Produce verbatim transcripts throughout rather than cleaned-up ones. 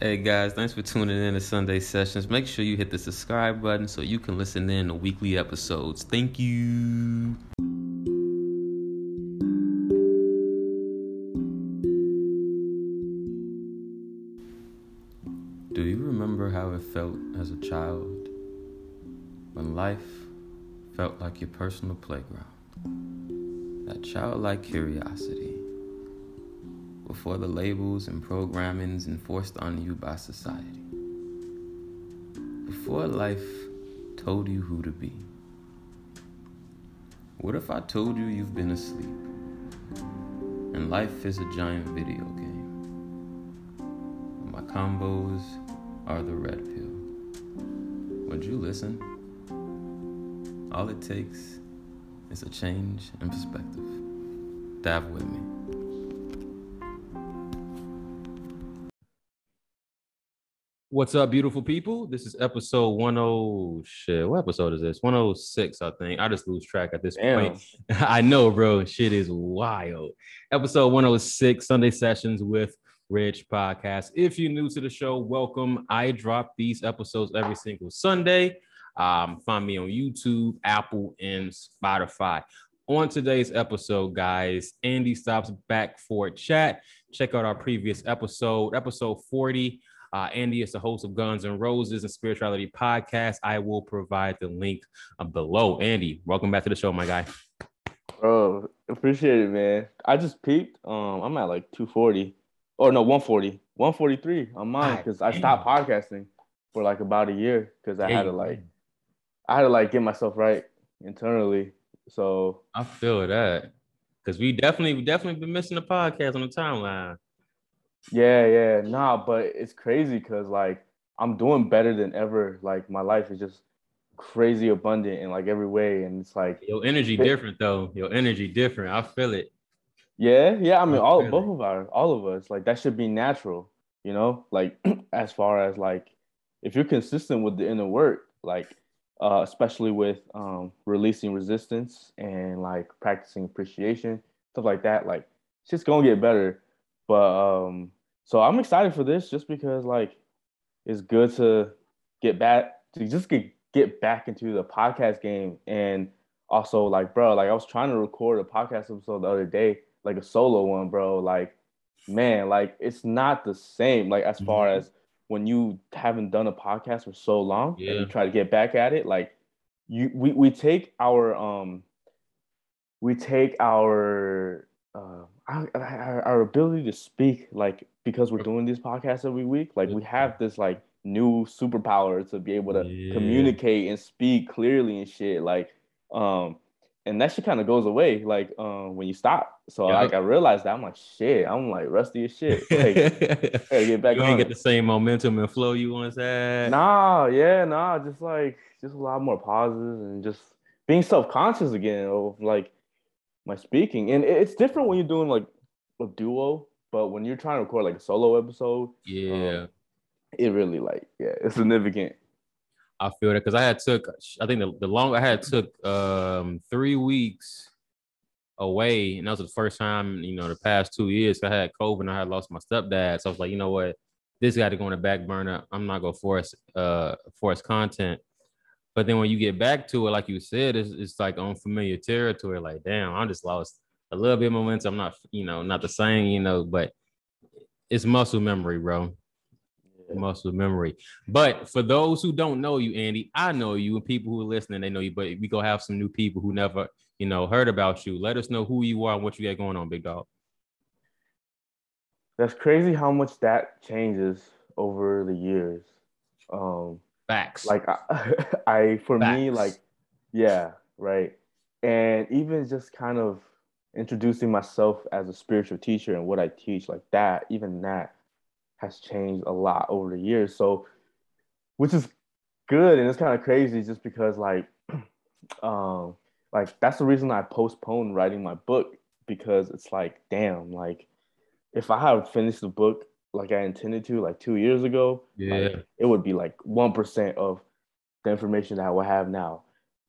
Hey guys, thanks for tuning in to Sunday Sessions. Make sure you hit the subscribe button so you can listen in to weekly episodes. Thank you. Do you remember how it felt as a child when life felt like your personal playground? That childlike curiosity before the labels and programmings enforced on you by society. Before life told you who to be. What if I told you you've been asleep and life is a giant video game? My combos are the red pill. Would you listen? All it takes is a change in perspective. Dive with me. What's up, beautiful people? This is episode one oh shit. What episode is this? One oh six, I think. I just lose track at this Damn. point. I know, bro. Shit is wild. Episode one oh six, Sunday Sessions with Rich Podcast. If you're new to the show, welcome. I drop these episodes every single Sunday. Um, find me on YouTube, Apple, and Spotify. On today's episode, guys, Andy stops back for a chat. Check out our previous episode, episode forty. Uh, Andy is the host of Guns and Roses and Spirituality Podcast. I will provide the link uh, below. Andy, welcome back to the show, my guy. Bro, appreciate it, man. I just peaked. Um, I'm at like two forty. Or no, one forty. one forty-three on mine because I stopped podcasting for like about a year because I Dang. had to like, I had to like get myself right internally. So I feel that because we definitely, we definitely been missing the podcast on the timeline. Yeah, yeah, nah, but it's crazy because like I'm doing better than ever. Like my life is just crazy abundant in like every way, and it's like your energy different though. Your energy different. I feel it. Yeah, yeah. I mean, I all both it. of our, all of us. Like that should be natural, you know. Like as far as like if you're consistent with the inner work, like uh, especially with um, releasing resistance and like practicing appreciation, stuff like that. Like it's just gonna get better. But um, so I'm excited for this just because like it's good to get back to just get, get back into the podcast game. And also like, bro, like I was trying to record a podcast episode the other day, like a solo one, bro. Like, man, like it's not the same. Like as far mm-hmm. as when you haven't done a podcast for so long yeah. and you try to get back at it, like you we, we take our um we take our Uh, our, our ability to speak, like because we're doing these podcasts every week, like we have this like new superpower to be able to yeah. communicate and speak clearly and shit, like um and that shit kind of goes away like um when you stop. So yeah. like I realized that I'm like shit, I'm like rusty as shit. Like hey, get back. You ain't on. Get the same momentum and flow you once had. Nah, yeah, nah, just like just a lot more pauses and just being self conscious again of like my speaking. And it's different when you're doing like a duo, but when you're trying to record like a solo episode, yeah, um, it really like yeah, it's significant. I feel that because I had took I think the, the long I had took um three weeks away, and that was the first time you know the past two years I had COVID and I had lost my stepdad, so I was like, you know what, this got to go on the back burner. I'm not gonna force uh force content. But then when you get back to it, like you said, it's, it's like unfamiliar territory. Like, damn, I just lost a little bit of momentum. I'm not, you know, not the same, you know, but it's muscle memory, bro. Yeah. Muscle memory. But for those who don't know you, Andy, I know you, and people who are listening, they know you, but we gonna have some new people who never, you know, heard about you. Let us know who you are and what you got going on, big dog. That's crazy how much that changes over the years. Um, Facts. Like I, I for Facts. me, like, yeah, right. And even just kind of introducing myself as a spiritual teacher and what I teach, like that, even that has changed a lot over the years. So, which is good. And it's kind of crazy just because like, um, like that's the reason I postponed writing my book, because it's like, damn, like if I had finished the book like I intended to like two years ago, yeah, like, it would be like one percent of the information that I would have now.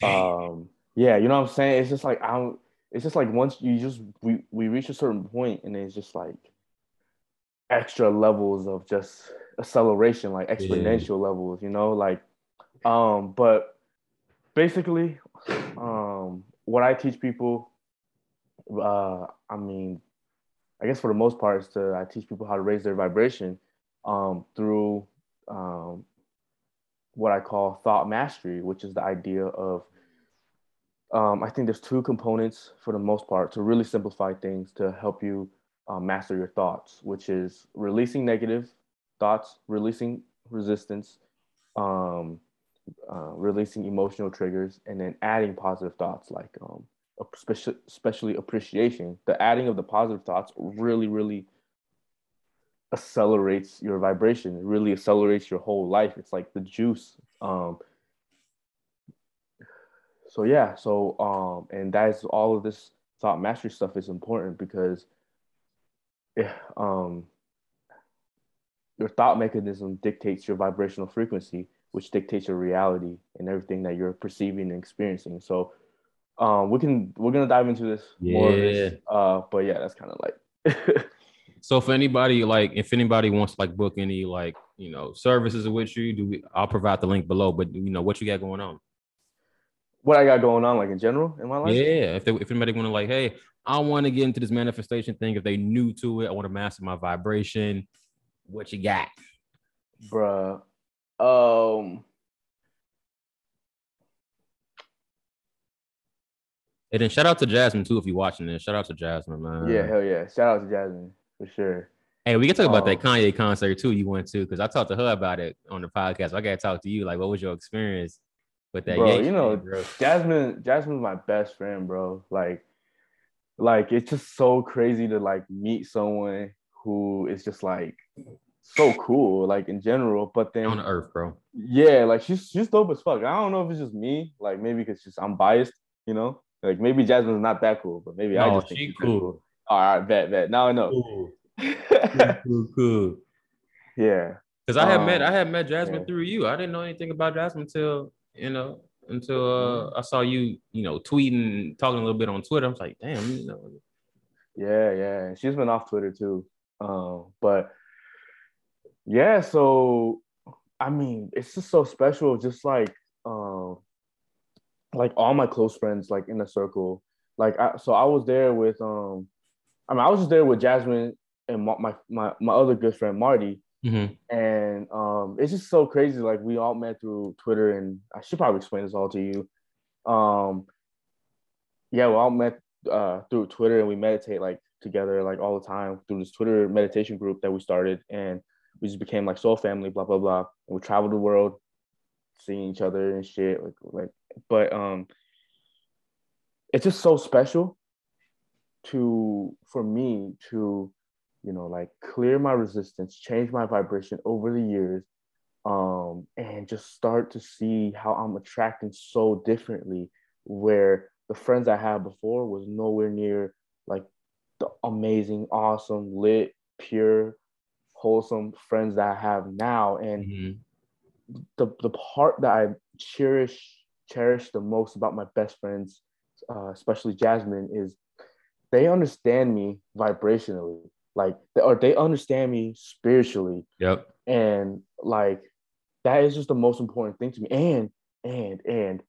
Um, yeah, you know what I'm saying? It's just like, I'm, it's just like once you just, we, we reach a certain point and it's just like extra levels of just acceleration, like exponential yeah. levels, you know, like, um, but basically, um, what I teach people, uh, I mean, I guess for the most part, is to, I teach people how to raise their vibration, um, through, um, what I call thought mastery, which is the idea of, um, I think there's two components for the most part to really simplify things to help you uh, master your thoughts, which is releasing negative thoughts, releasing resistance, um, uh, releasing emotional triggers, and then adding positive thoughts like um, especially appreciation. The adding of the positive thoughts really, really accelerates your vibration. It really accelerates your whole life. It's like the juice. Um, so yeah, so, um, and that is all of this thought mastery stuff is important because um, your thought mechanism dictates your vibrational frequency, which dictates your reality and everything that you're perceiving and experiencing. So um, we can, we're going to dive into this yeah. more of this, uh, but yeah, that's kind of like... So if anybody like, if anybody wants to like book any like, you know, services with you, do we, I'll provide the link below, but you know, what you got going on? What I got going on, like in general in my life? Yeah. If they, if anybody want to like, hey, I want to get into this manifestation thing. If they new to it, I want to master my vibration. What you got? Bruh. Um, and then shout out to Jasmine too, if you're watching this. Shout out to Jasmine, man. Yeah, hell yeah. Shout out to Jasmine. For sure. Hey, we can talk about um, that Kanye concert too you went to, because I talked to her about it on the podcast. I gotta talk to you. Like, what was your experience with that? Bro, you know, bro? Jasmine, Jasmine's my best friend, bro. Like, like it's just so crazy to like meet someone who is just like so cool, like in general. But then on the earth, bro. Yeah, like she's she's dope as fuck. I don't know if it's just me, like maybe because just I'm biased, you know. Like maybe Jasmine's not that cool, but maybe no, I just think she's cool. cool. All right, bet, bet. Now I know. Cool, cool, cool. Yeah. Because I had um, met, I had met Jasmine yeah. through you. I didn't know anything about Jasmine until, you know, until uh, I saw you, you know, tweeting, talking a little bit on Twitter. I was like, damn, you know. Yeah, yeah. She's been off Twitter too. Um, but yeah, so I mean, it's just so special. Just like, um, like all my close friends, like in the circle, like I. So I was there with um. I mean, I was just there with Jasmine and my my, my other good friend, Marty. Mm-hmm. And um, it's just so crazy. Like, we all met through Twitter, and I should probably explain this all to you. Um, yeah, we all met uh, through Twitter, and we meditate, like, together, like, all the time through this Twitter meditation group that we started. And we just became, like, soul family, blah, blah, blah. And we traveled the world, seeing each other and shit. Like, like but um, it's just so special. To for me to, you know, like clear my resistance, change my vibration over the years, um, and just start to see how I'm attracting so differently. Where the friends I had before was nowhere near like the amazing, awesome, lit, pure, wholesome friends that I have now. And mm-hmm. the the part that I cherish cherish the most about my best friends, uh, especially Jasmine, is. They understand me vibrationally, like, or they understand me spiritually. Yep. And like, that is just the most important thing to me. And, and, and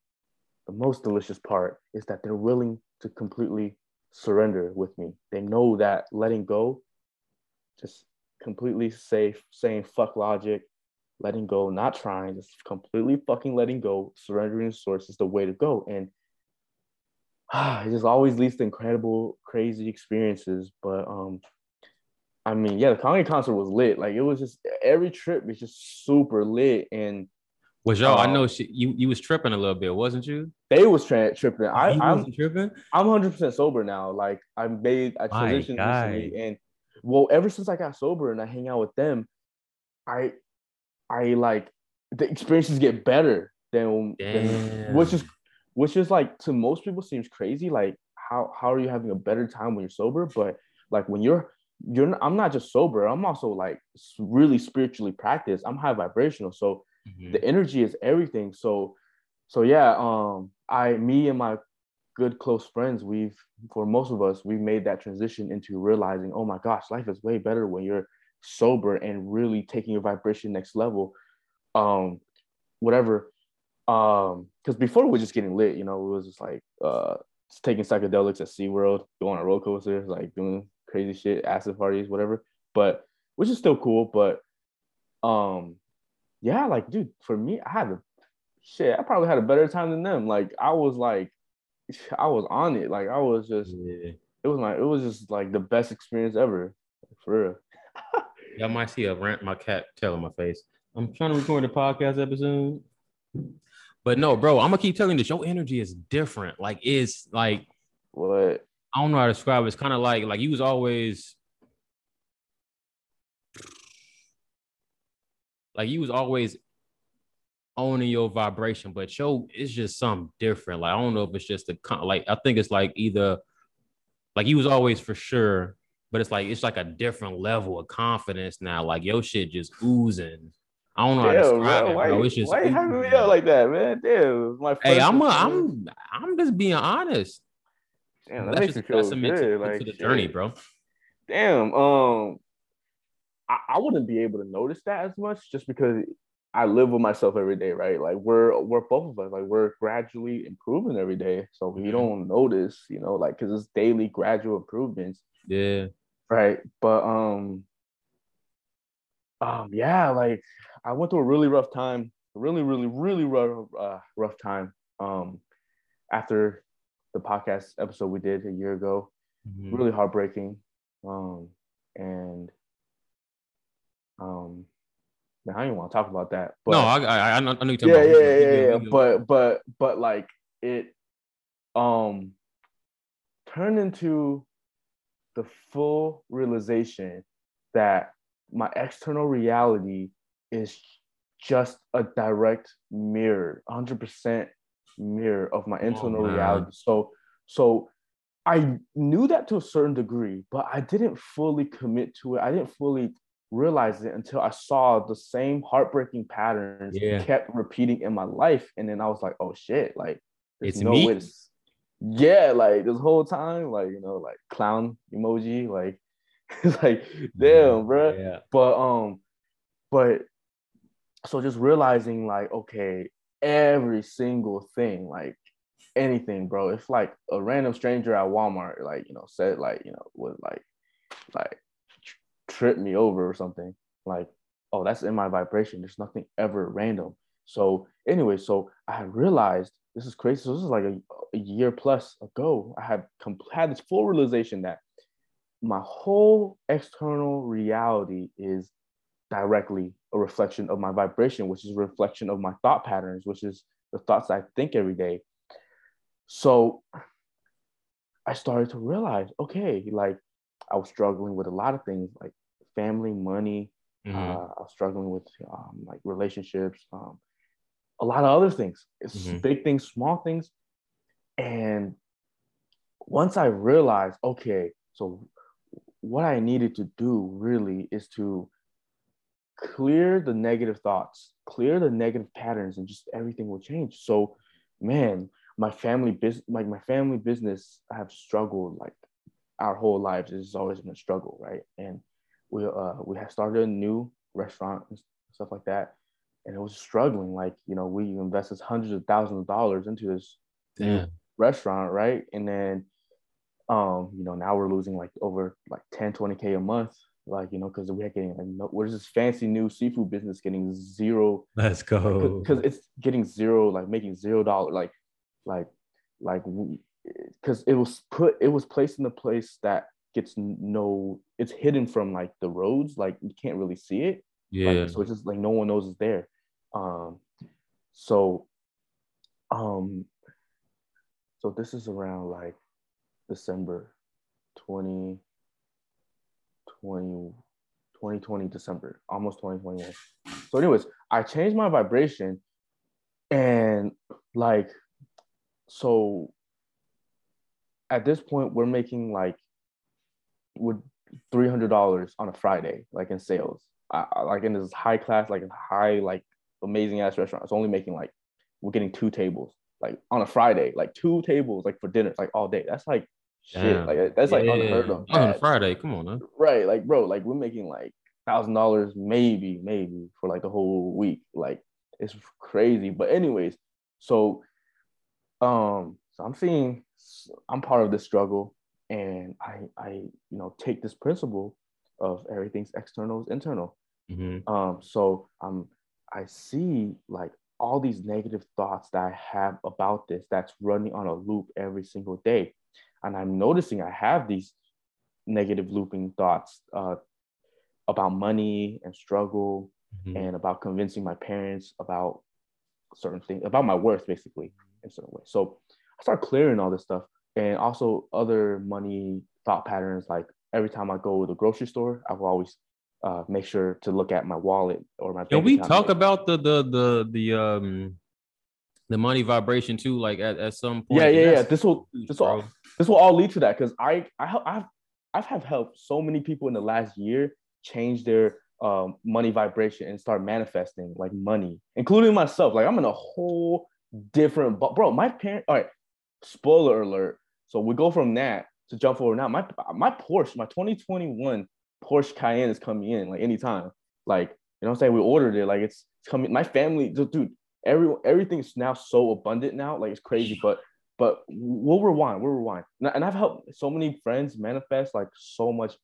the most delicious part is that they're willing to completely surrender with me. They know that letting go, just completely say, saying fuck logic, letting go, not trying, just completely fucking letting go, surrendering to source is the way to go. And it just always leads to incredible, crazy experiences. But um, I mean, yeah, the Kanye concert was lit. Like it was just every trip is just super lit. And was y'all? Um, I know she, you you was tripping a little bit, wasn't you? They was tra- tripping. I you I'm wasn't tripping. I'm one hundred percent sober now. Like I made a transition recently, and well, ever since I got sober and I hang out with them, I I like the experiences get better than, than which is. Which is like, to most people seems crazy. Like how, how are you having a better time when you're sober? But like when you're, you're, I'm not just sober. I'm also like really spiritually practiced. I'm high vibrational. So mm-hmm. the energy is everything. So, so yeah, um, I, me and my good close friends, we've, for most of us, we've made that transition into realizing, oh my gosh, life is way better when you're sober and really taking your vibration next level, um, whatever. Um, because before we were just getting lit, you know, it was just like uh taking psychedelics at SeaWorld, going on roller coasters, like doing crazy shit, acid parties, whatever. But which is still cool, but um, yeah, like dude, for me, I had a shit, I probably had a better time than them. Like I was like, I was on it. Like I was just, yeah. it was like, it was just like the best experience ever, like, for real. Y'all might see a rant my cat tail on my face. I'm trying to record a podcast episode, but no, bro, I'm gonna keep telling you this. Your energy is different. Like it's like what I don't know how to describe it. It's kind of like like you was always. Like you was always owning your vibration, but yo, it's just something different. Like I don't know if it's just the like I think it's like either like you was always for sure, but it's like it's like a different level of confidence now. Like yo, shit just oozing. I don't know Damn, how to describe bro. it, bro. Why, it's just why you having me out like that, man? Damn, my hey, I'm a, I'm I'm just being honest. Damn, that That's makes me feel good. Like, to the shit. journey, bro. Damn, um. I wouldn't be able to notice that as much just because I live with myself every day, right? Like we're we're both of us, like we're gradually improving every day. So we don't notice, you know, like because it's daily gradual improvements. Yeah. Right. But um, um, yeah, like I went through a really rough time, really, really, really rough, uh, rough time. Um, after the podcast episode we did a year ago, mm-hmm. really heartbreaking. Um, and Um, now I didn't want to talk about that. But, no, I I I know you're talking yeah, about. Yeah, yeah, yeah, yeah, yeah. But but but like it, um, turned into the full realization that my external reality is just a direct mirror, one hundred percent mirror of my internal oh, reality. So so. I knew that to a certain degree, but I didn't fully commit to it. I didn't fully. realize it until I saw the same heartbreaking patterns yeah. kept repeating in my life, and then I was like, "Oh shit!" Like, there's it's no me. Way to... Yeah, like this whole time, like you know, like clown emoji, like, like damn, yeah, bro. Yeah. But um, but so just realizing, like, okay, every single thing, like anything, bro. If like a random stranger at Walmart, like you know, said like you know, was like, like. trip me over or something, like, oh, that's in my vibration. There's nothing ever random. So anyway, so I realized this is crazy. So this is like a, a year plus ago. I had compl- had this full realization that my whole external reality is directly a reflection of my vibration, which is a reflection of my thought patterns, which is the thoughts I think every day. So I started to realize, okay, like I was struggling with a lot of things like family, money. Mm-hmm. Uh, I was struggling with um, like relationships, um, a lot of other things. It's mm-hmm. big things, small things. And once I realized, okay, so what I needed to do really is to clear the negative thoughts, clear the negative patterns, and just everything will change. So, man, my family business, like my family business, I have struggled like. Our whole lives has always been a struggle, right? And we uh we have started a new restaurant and stuff like that, and it was struggling. Like you know, we invested hundreds of thousands of dollars into this Damn. restaurant, right? And then, um, you know, now we're losing like over like ten, twenty K a month, like you know, because we're getting like no, where's this fancy new seafood business getting zero? Let's go, because like, it's getting zero, like making zero dollars, like, like, like. We, because it was put it was placed in a place that gets no it's hidden from like the roads, like you can't really see it, yeah like, so it's just like no one knows it's there. um so um so this is around like December twenty twenty, December almost twenty twenty-one. So anyways, I changed my vibration, and like so at this point, we're making like with three hundred dollars on a Friday, like in sales, I, I, like in this high class, like high, like amazing ass restaurant. It's only making like, we're getting two tables, like on a Friday, like two tables, like for dinner, like all day. That's like shit. Damn. Like that's yeah, like unheard of. On a Friday, come on, man. Right, like bro, like we're making like one thousand dollars maybe, maybe for like the whole week. Like, it's crazy. But anyways, so um, so I'm seeing, I'm part of this struggle, and I, I, you know, take this principle of everything's external is internal. Mm-hmm. Um, so I'm, I see like all these negative thoughts that I have about this that's running on a loop every single day. And I'm noticing I have these negative looping thoughts uh, about money and struggle, mm-hmm. and about convincing my parents about certain things, about my worth, basically, in certain ways. So I start clearing all this stuff, and also other money thought patterns. Like every time I go to the grocery store, I will always uh, make sure to look at my wallet or my. Can we talk about the the the the um the money vibration too? Like at, at some point. Yeah, yeah, yeah. This will this will this will all lead to that, because I I I've I have helped so many people in the last year change their um, money vibration and start manifesting like money, including myself. Like I'm in a whole different, bu- bro, my parents, all right, spoiler alert. So we go from that to jump forward now. My, my Porsche, my twenty twenty-one Porsche Cayenne is coming in like anytime. Like, you know what I'm saying? We ordered it. Like it's, it's coming. My family, dude, every, everything's now so abundant now. Like it's crazy, but But we'll rewind, we'll rewind. And I've helped so many friends manifest like so much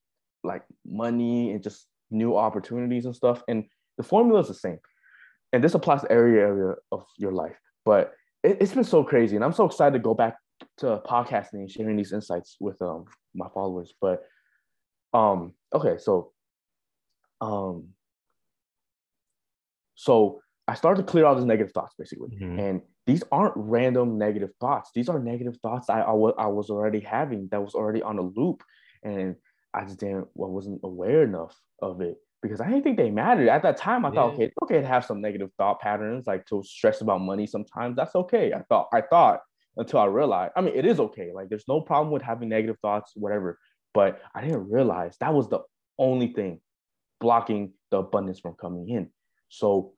like money and just new opportunities and stuff. And the formula is the same. And this applies to every area of your life. But it, it's been so crazy. And I'm so excited to go back to podcasting and sharing these insights with um my followers. But um, okay, so um so I started to clear all these negative thoughts, basically. Mm-hmm. And these aren't random negative thoughts. These are negative thoughts I, I, w- I was already having that was already on a loop. And I just didn't, I wasn't aware enough of it because I didn't think they mattered. At that time, I yeah. thought, okay, it's okay to have some negative thought patterns, like to stress about money sometimes. That's okay. I thought, I thought until I realized, I mean, it is okay. Like there's no problem with having negative thoughts, whatever. But I didn't realize that was the only thing blocking the abundance from coming in. So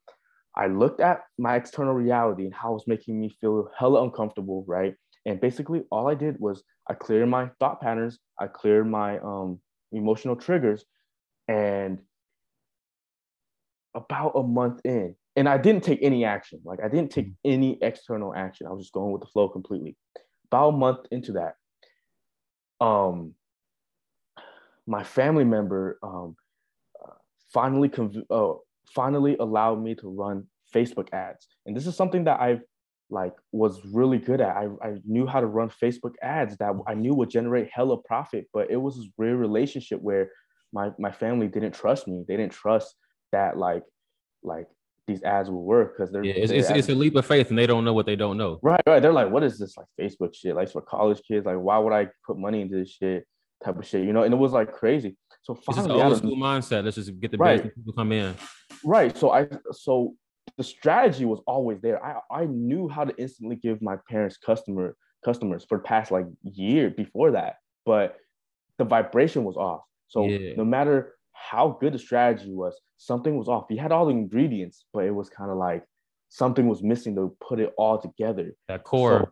I looked at my external reality and how it was making me feel hella uncomfortable, right? And basically all I did was I cleared my thought patterns, I cleared my um, emotional triggers, and about a month in, and I didn't take any action. Like I didn't take any external action. I was just going with the flow completely. About a month into that, um, my family member um, finally, conv- oh, finally allowed me to run Facebook ads. And this is something that I've like was really good at. I, I knew how to run Facebook ads that I knew would generate hella profit, but it was this weird relationship where my, my family didn't trust me. They didn't trust that like, like these ads will work because they're- yeah, it's, it's, it's a leap of faith and they don't know what they don't know. Right, right. They're like, what is this like Facebook shit? Like for college kids, like why would I put money into this shit type of shit, you know? And it was like crazy. So finally, it's an old school mindset. Let's just get the right. best people come in. Right. So I so the strategy was always there. I, I knew how to instantly give my parents customer customers for the past like year before that, but the vibration was off. So yeah. no matter how good the strategy was, something was off. You had all the ingredients, but it was kind of like something was missing to put it all together. That core.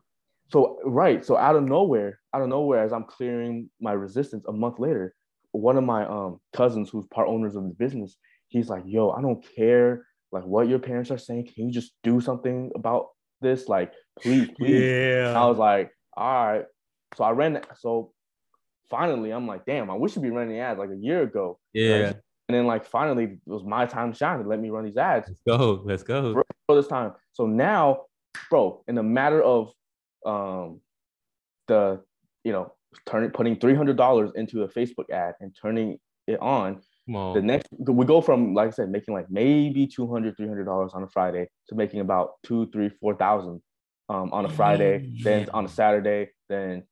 So, so right. So out of nowhere, out of nowhere, as I'm clearing my resistance a month later, one of my um, cousins who's part owners of the business, he's like, yo, I don't care like what your parents are saying. Can you just do something about this? Like, please, please. Yeah. And I was like, all right. So I ran. So finally, I'm like, damn, I wish you'd be running ads like a year ago. Yeah. Like, and then like, finally, it was my time to shine. Let me run these ads. Let's go. Let's go. Bro, this time. So now, bro, in the matter of um, the, you know, turning putting three hundred dollars into a Facebook ad and turning it on, Whoa. the next we go from, like I said, making like maybe two hundred, three hundred dollars on a Friday to making about two, three, four thousand um on a Friday, yeah. then on a Saturday, then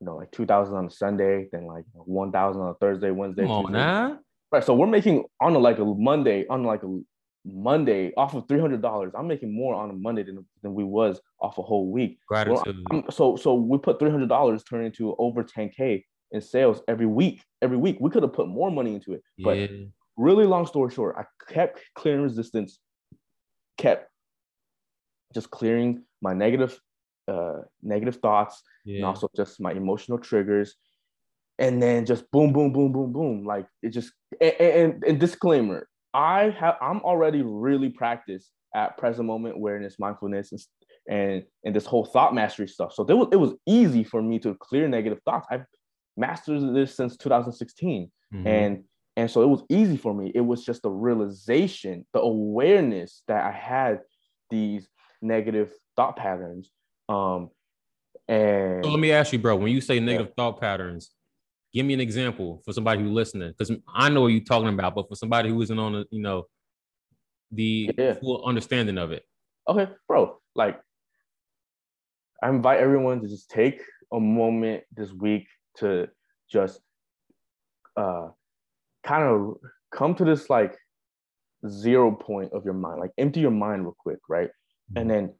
you know like two thousand on a Sunday, then like one thousand on a Thursday, Wednesday. Come Tuesday. On, right. So we're making on a, like a Monday, on like a Monday off of three hundred dollars. I'm making more on a Monday than, than we was off a whole week. Gratitude. Well, so so we put three hundred dollars turn into over ten K in sales every week. Every week we could have put more money into it, but yeah. really long story short, I kept clearing resistance, kept just clearing my negative uh negative thoughts yeah. and also just my emotional triggers. and then just boom, boom, boom, boom, boom. Like it just, and, and, and disclaimer, I have, I'm already really practiced at present moment awareness, mindfulness, and and, and this whole thought mastery stuff. So there was, it was easy for me to clear negative thoughts. I've mastered this since two thousand sixteen. Mm-hmm. And, and so it was easy for me. It was just the realization, the awareness that I had these negative thought patterns. Um, and so let me ask you, bro, when you say negative yeah. thought patterns, give me an example for somebody who's listening, because I know what you're talking about, but for somebody who isn't on the, you know, the yeah. full understanding of it. Okay, bro, like I invite everyone to just take a moment this week to just uh, kind of come to this like zero point of your mind, like empty your mind real quick, right? Mm-hmm. And then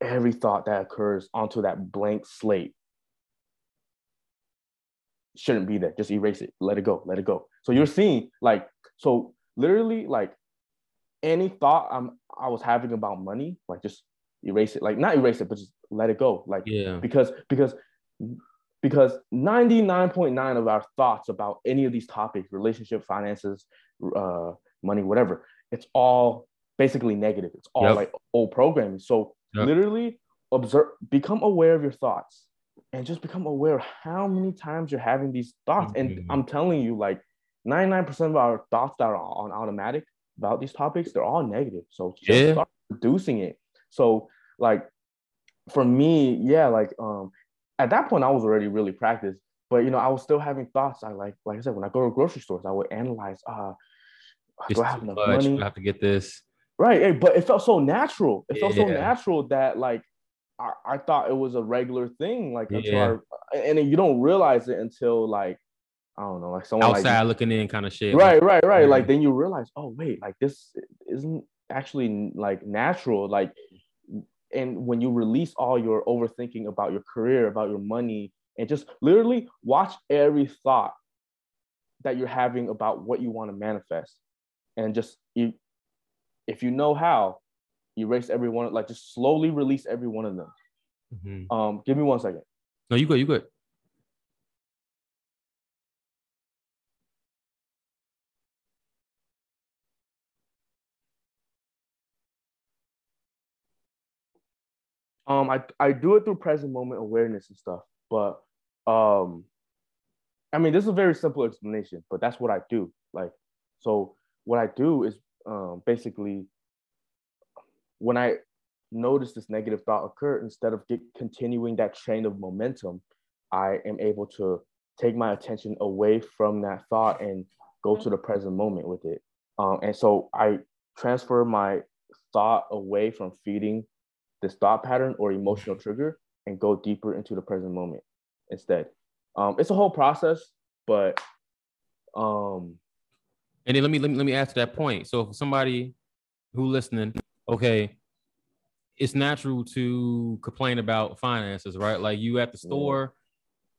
every thought that occurs onto that blank slate shouldn't be there. Just erase it. Let it go. Let it go. So you're seeing like, so literally like any thought I'm, I was having about money, like just erase it. Like not erase it, but just let it go. Like, yeah. because, because, because ninety-nine point nine of our thoughts about any of these topics, relationship, finances, uh, money, whatever, it's all basically negative. It's all yep. like old programming. So yep. literally observe, become aware of your thoughts. And just become aware of how many times you're having these thoughts. Mm-hmm. And I'm telling you, like ninety-nine percent of our thoughts that are on automatic about these topics, they're all negative. So just yeah. start reducing it. So like for me, yeah, like um, at that point I was already really practiced, but you know, I was still having thoughts. I like, like I said, when I go to grocery stores, I would analyze, uh, do I have enough money? I have to get this. Right. Hey, but it felt so natural. It yeah. felt so natural that like, I, I thought it was a regular thing, like, until yeah. I, and then you don't realize it until like, I don't know, like someone outside like, looking in kind of shit. Right, right, right. Yeah. Like then you realize, oh wait, like this isn't actually like natural. Like, and when you release all your overthinking about your career, about your money, and just literally watch every thought that you're having about what you want to manifest, and just you, if you know how. Erase every one, like just slowly release every one of them. Mm-hmm. Um, give me one second. No, you good, you good. Um, I, I do it through present moment awareness and stuff, but um, I mean, this is a very simple explanation, but that's what I do. Like, so what I do is um, basically, when I notice this negative thought occur, instead of get, continuing that train of momentum, I am able to take my attention away from that thought and go to the present moment with it. Um, and so I transfer my thought away from feeding this thought pattern or emotional trigger and go deeper into the present moment instead. Um, it's a whole process, but. Um, and then let me, let me, let me add to that point. So if somebody who listening, okay, it's natural to complain about finances, right? Like you at the store,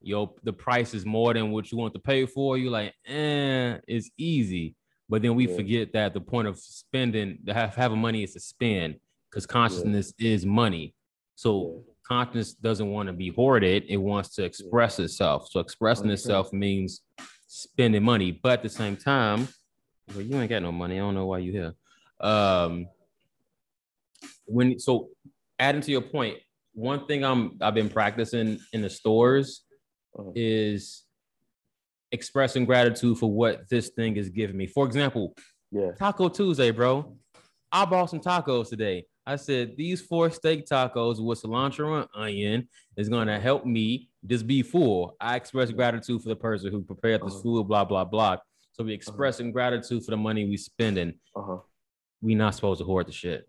yo, the price is more than what you want to pay for. You like, eh, it's easy. But then we yeah. forget that the point of spending, to have having money is to spend, because consciousness yeah. is money. So yeah. consciousness doesn't want to be hoarded. It wants to express yeah. itself. So expressing okay. itself means spending money. But at the same time, well, you ain't got no money. I don't know why you here. Um, When so, adding to your point, one thing I'm I've been practicing in the stores uh-huh. is expressing gratitude for what this thing is giving me. For example, yeah. Taco Tuesday, bro. I bought some tacos today. I said these four steak tacos with cilantro and onion is going to help me just be full. I express gratitude for the person who prepared this uh-huh. food. Blah blah blah. So we expressing uh-huh. gratitude for the money we spending. Uh-huh. We not supposed to hoard the shit.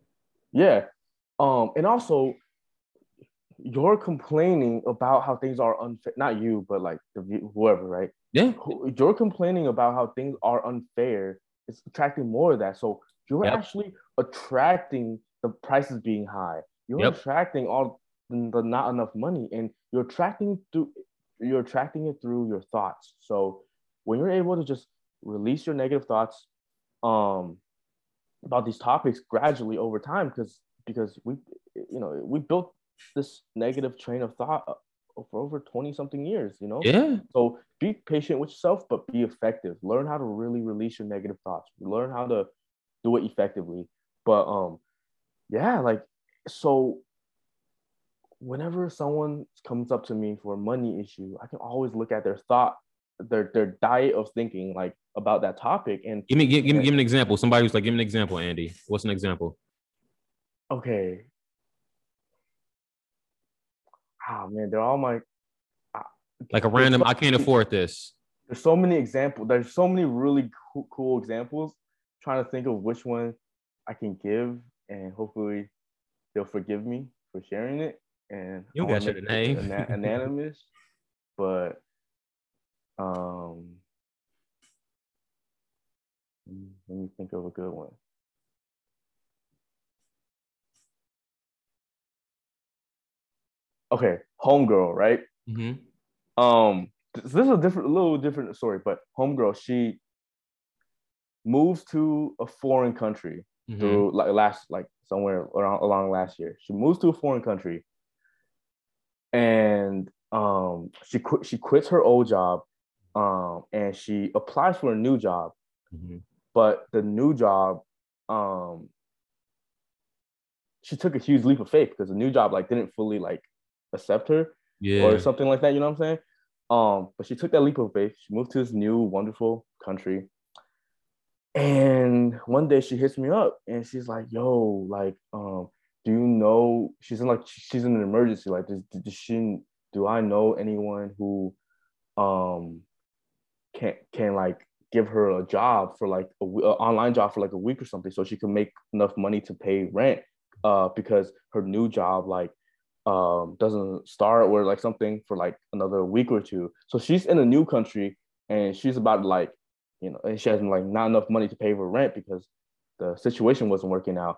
Yeah. Um, and also, you're complaining about how things are unfair. Not you, but like the, whoever, right? Yeah. You're complaining about how things are unfair. It's attracting more of that. So you're yep. actually attracting the prices being high. You're yep. attracting all the not enough money, and you're attracting through. You're attracting it through your thoughts. So when you're able to just release your negative thoughts, um. about these topics gradually over time, because because we you know we built this negative train of thought for over twenty something years, you know? Yeah. So be patient with yourself, but be effective. Learn how to really release your negative thoughts. Learn how to do it effectively. But um, yeah, like, so whenever someone comes up to me for a money issue, I can always look at their thought, their their diet of thinking, like, about that topic. And give me give, give me give me an example. Somebody who's like, give me an example, Andy. What's an example? Okay. Oh man, they're all my uh, like a random. So I can't many, afford this. There's so many examples. There's so many really cool, cool examples. I'm trying to think of which one I can give, and hopefully they'll forgive me for sharing it. And you got your name ana- anonymous, but um, let me think of a good one. Okay, homegirl, right? Mm-hmm. Um, this is a different, a little different story, but homegirl, she moves to a foreign country mm-hmm. through like last, like somewhere around, along last year. She moves to a foreign country, and um, she quit. She quits her old job, um, and she applies for a new job, mm-hmm. but the new job, um, she took a huge leap of faith because the new job like didn't fully like. accept her yeah. or something like that, you know what I'm saying? Um, but she took that leap of faith. She moved to this new, wonderful country. And one day she hits me up and she's like, yo, like, um, do you know, she's in like, she's in an emergency. Like, does, does she, do I know anyone who um, can, can like give her a job for like a, a online job for like a week or something so she can make enough money to pay rent uh, because her new job, like, um doesn't start or like something for like another week or two. So she's in a new country and she's about like, you know, and she has like not enough money to pay for rent because the situation wasn't working out,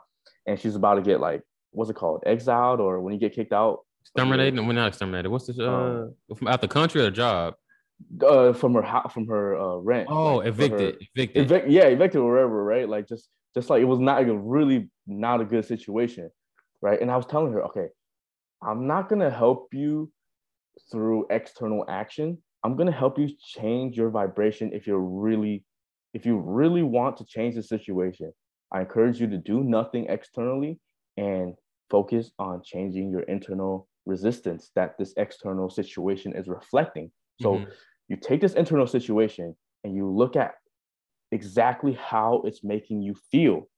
and she's about to get like, what's it called, exiled, or when you get kicked out, exterminated. We're not exterminated. What's this? Uh, uh from out the country or job? Uh, from her from her uh, rent. Oh, like, evicted. Her, evicted. Evic- yeah, evicted or whatever. Right? Like just just like it was not like, a really not a good situation, right? And I was telling her, okay, I'm not going to help you through external action. I'm going to help you change your vibration if you're really, if you really want to change the situation. I encourage you to do nothing externally and focus on changing your internal resistance that this external situation is reflecting. So mm-hmm. you take this internal situation and you look at exactly how it's making you feel.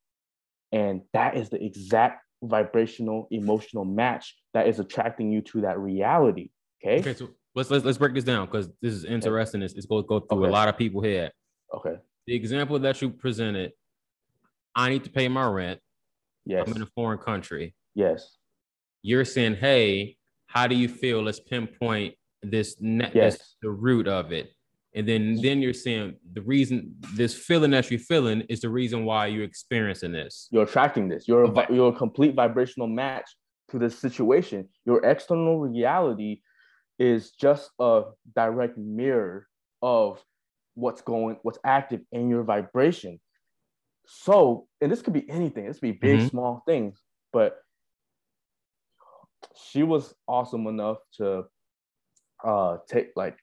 And that is the exact vibrational emotional match that is attracting you to that reality. Okay. Okay. So let's let's let's break this down because this is interesting. It's, it's going to go through okay. a lot of people here. Okay. The example that you presented, I need to pay my rent. Yes. I'm in a foreign country. Yes. You're saying, hey, how do you feel? Let's pinpoint this. Net, yes. This, the root of it, and then then you're saying the reason this feeling that you're feeling is the reason why you're experiencing this. You're attracting this. You're a, you're a complete vibrational match to this situation. Your external reality is just a direct mirror of what's going, what's active in your vibration. So, and this could be anything. This could be big, mm-hmm. small things. But she was awesome enough to uh, take like.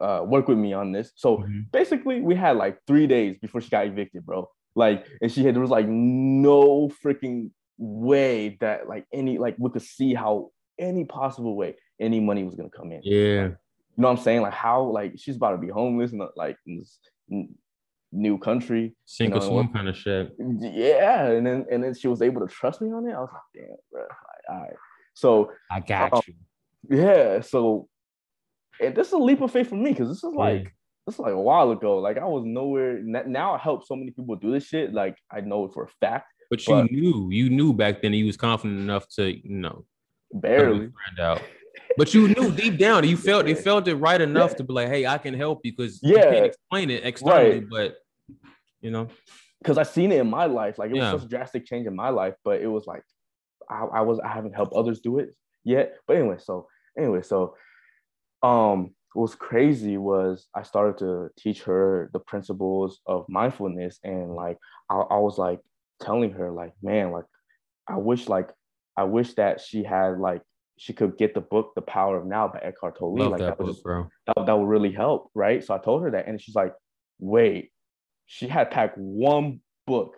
Uh, work with me on this. So mm-hmm. basically we had like three days before she got evicted, bro. Like, and she had, there was like no freaking way that like any, like we could see how any possible way any money was going to come in. Yeah. Like, you know what I'm saying? Like how, like she's about to be homeless and like in this n- new country. Sink or swim kind of shit. Yeah. And then, and then she was able to trust me on it. I was like, damn, bro. Like, all right. So I got um, you. Yeah. So and this is a leap of faith for me because this is like yeah. this is like a while ago. Like I was nowhere. Now I help so many people do this shit. Like I know it for a fact. But, but you knew, you knew back then. You was confident enough to, you know, barely find out. But you knew deep down. You felt you felt it right enough yeah. to be like, hey, I can help you because yeah. you can't explain it externally, right. But you know, because I seen it in my life. Like it was yeah. such a drastic change in my life. But it was like I, I was I haven't helped others do it yet. But anyway, so anyway, so. Um, what was crazy was I started to teach her the principles of mindfulness, and like I, I was like telling her, like, man, like I wish, like I wish that she had like she could get the book, The Power of Now by Eckhart Tolle. Love like that, that book, was just, bro. That, that would really help, right? So I told her that, and she's like, wait, she had packed one book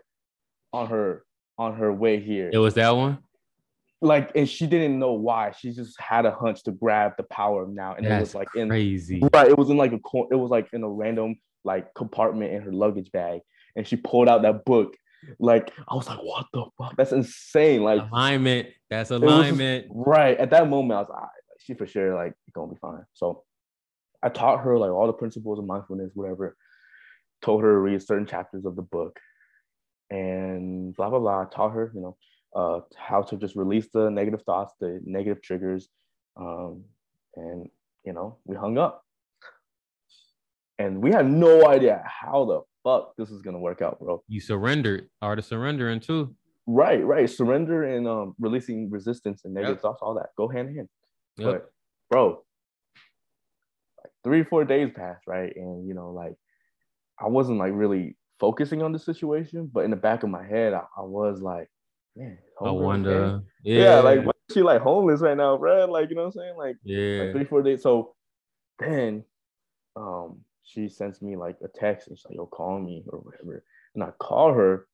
on her on her way here. It was that one? Like, and she didn't know why. She just had a hunch to grab The Power of Now. And That's it was like in crazy. Right. It was in like a it was like in a random like compartment in her luggage bag. And she pulled out that book. Like, I was like, what the fuck? That's insane. Like alignment. That's alignment. Just, right. At that moment, I was like, all right, she for sure like gonna be fine. So I taught her like all the principles of mindfulness, whatever. Told her to read certain chapters of the book. And blah blah blah. I taught her, you know, uh, how to just release the negative thoughts, the negative triggers, um, and you know, we hung up, and we had no idea how the fuck this is gonna work out, bro. You surrendered, art of surrendering too. Right, right. Surrender and um, releasing resistance and negative yep. thoughts, all that go hand in hand. Yep. But bro, like three, four days passed, right, and you know, like I wasn't like really focusing on the situation, but in the back of my head, I, I was like, man, I wonder. Yeah. yeah, like, why is she like homeless right now, bro? Like, you know what I'm saying? Like, yeah, like three, four days. So then um, she sends me like a text and she's like, yo, call me or whatever. And I call her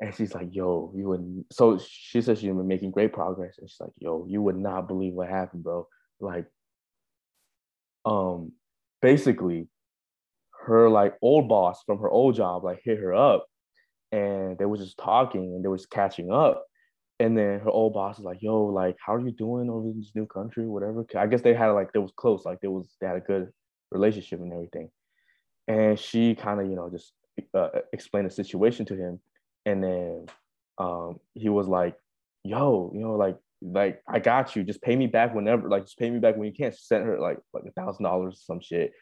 and she's like, yo, you wouldn't. So she says she's been making great progress. And she's like, yo, you would not believe what happened, bro. Like, um, basically, her like old boss from her old job like hit her up, and they were just talking and they were just catching up, and then her old boss is like, yo, like, how are you doing over in this new country, whatever. I guess they had like they was close, like they was they had a good relationship and everything, and she kind of, you know, just uh, explained the situation to him, and then um he was like, yo, you know, like like I got you, just pay me back whenever, like just pay me back when you can. She sent her like like a thousand dollars or some shit.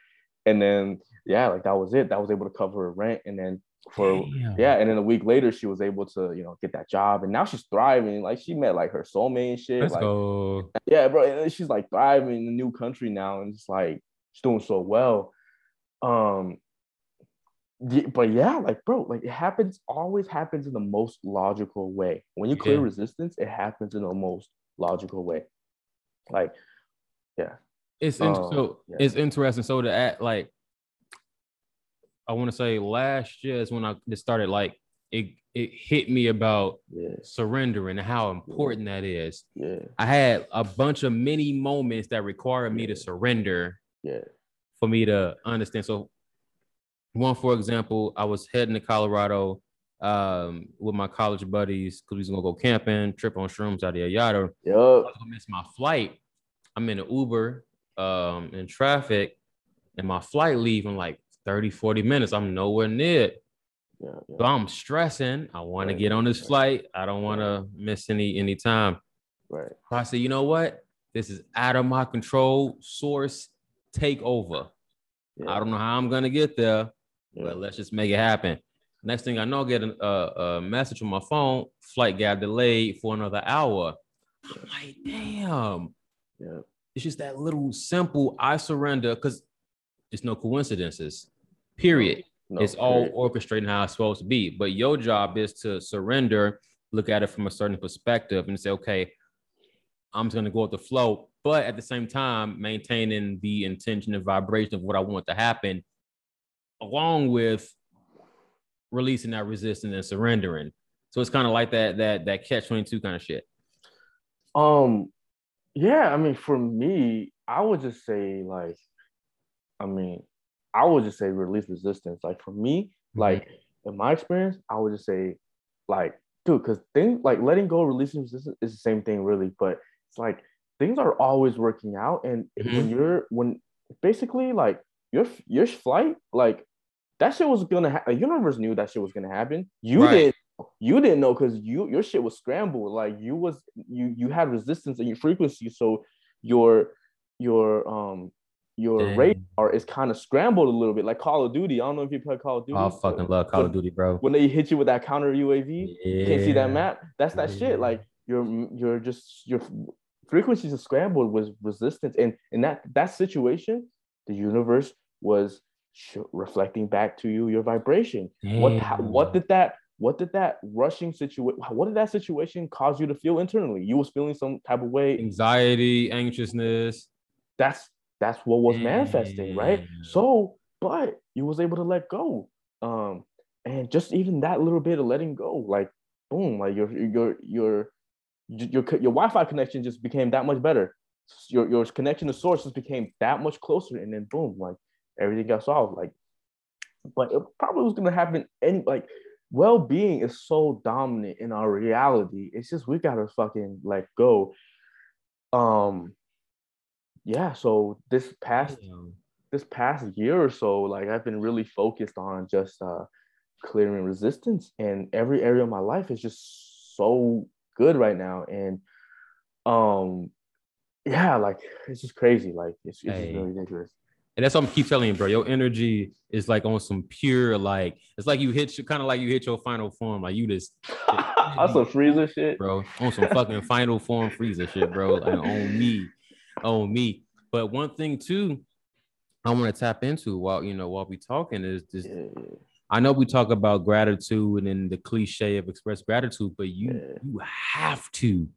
And then, yeah, like that was it. That was able to cover her rent. And then for, Damn. yeah. And then a week later, she was able to, you know, get that job. And now she's thriving. Like she met like her soulmate and shit. Let's like, go. Yeah, bro. And she's like thriving in a new country now. And it's like, she's doing so well. Um, But yeah, like, bro, like it happens, always happens in the most logical way. When you clear yeah. resistance, it happens in the most logical way. Like, yeah. It's in, oh, so yeah. it's interesting. So to act like, I want to say last year is when I just started, like it it hit me about yeah. surrendering and how important yeah. that is. Yeah. I had a bunch of many moments that required yeah. me to surrender yeah. for me to understand. So one, for example, I was heading to Colorado um, with my college buddies because we was going to go camping, trip on shrooms, yada, yada, yada. Yep. I was going to miss my flight. I'm in an Uber. Um, in traffic, and my flight leave in like thirty, forty minutes. I'm nowhere near it. Yeah, yeah. So I'm stressing. I want right. to get on this flight. I don't want to miss any any time. Right. So I said, you know what? This is out of my control. Source take over. Yeah. I don't know how I'm going to get there, yeah. but let's just make it happen. Next thing I know, I get a, a message on my phone. Flight got delayed for another hour. I'm like, damn. Yeah. It's just that little simple, I surrender, because there's no coincidences, period. No, it's period. All orchestrating how it's supposed to be. But your job is to surrender, look at it from a certain perspective and say, okay, I'm just going to go with the flow. But at the same time, maintaining the intention and vibration of what I want to happen, along with releasing that resistance and surrendering. So it's kind of like that, that, that catch twenty-two kind of shit. Um. Yeah, I mean, for me, I would just say, like, I mean, I would just say release resistance. Like, for me, mm-hmm. like, in my experience, I would just say, like, dude, because things, like, letting go, releasing resistance is the same thing, really. But it's like, things are always working out. And mm-hmm. when you're, when, basically, like, your your flight, like, that shit was gonna happen. The universe knew that shit was gonna happen. You right. did. You didn't know because you your shit was scrambled. Like you was you you had resistance in your frequency, so your your um your Dang. radar is kind of scrambled a little bit. Like Call of Duty. I don't know if you play Call of Duty. I fucking love Call when, of Duty, bro. When they hit you with that counter U A V, yeah. you can't see that map. That's that yeah. shit. Like your your just your frequencies are scrambled with resistance, and in that that situation, the universe was reflecting back to you your vibration. Damn. What how, what did that what did that rushing situation, what did that situation cause you to feel internally? You was feeling some type of way. Anxiety, anxiousness. That's, that's what was Damn. manifesting, right? So, but you was able to let go. Um, and just even that little bit of letting go, like, boom, like your, your, your, your, your, your Wi-Fi connection just became that much better. Your, your connection to sources became that much closer. And then boom, like everything got solved. Like, but it probably was going to happen. And like, well-being is so dominant in our reality. It's just we gotta fucking let go. Um, yeah. So this past Damn. this past year or so, like I've been really focused on just uh, clearing resistance, and every area of my life is just so good right now. And um, yeah, like it's just crazy. Like it's, it's hey. just really dangerous. And that's what I keep telling you, bro. Your energy is like on some pure, like, it's like you hit your, kind of like you hit your final form. Like you just. On some freezer shit. Bro, on some fucking final form freezer shit, bro. Like on me, on me. But one thing too, I want to tap into while, you know, while we talking is just, yeah. I know we talk about gratitude and the cliche of express gratitude, but you, yeah. you have to,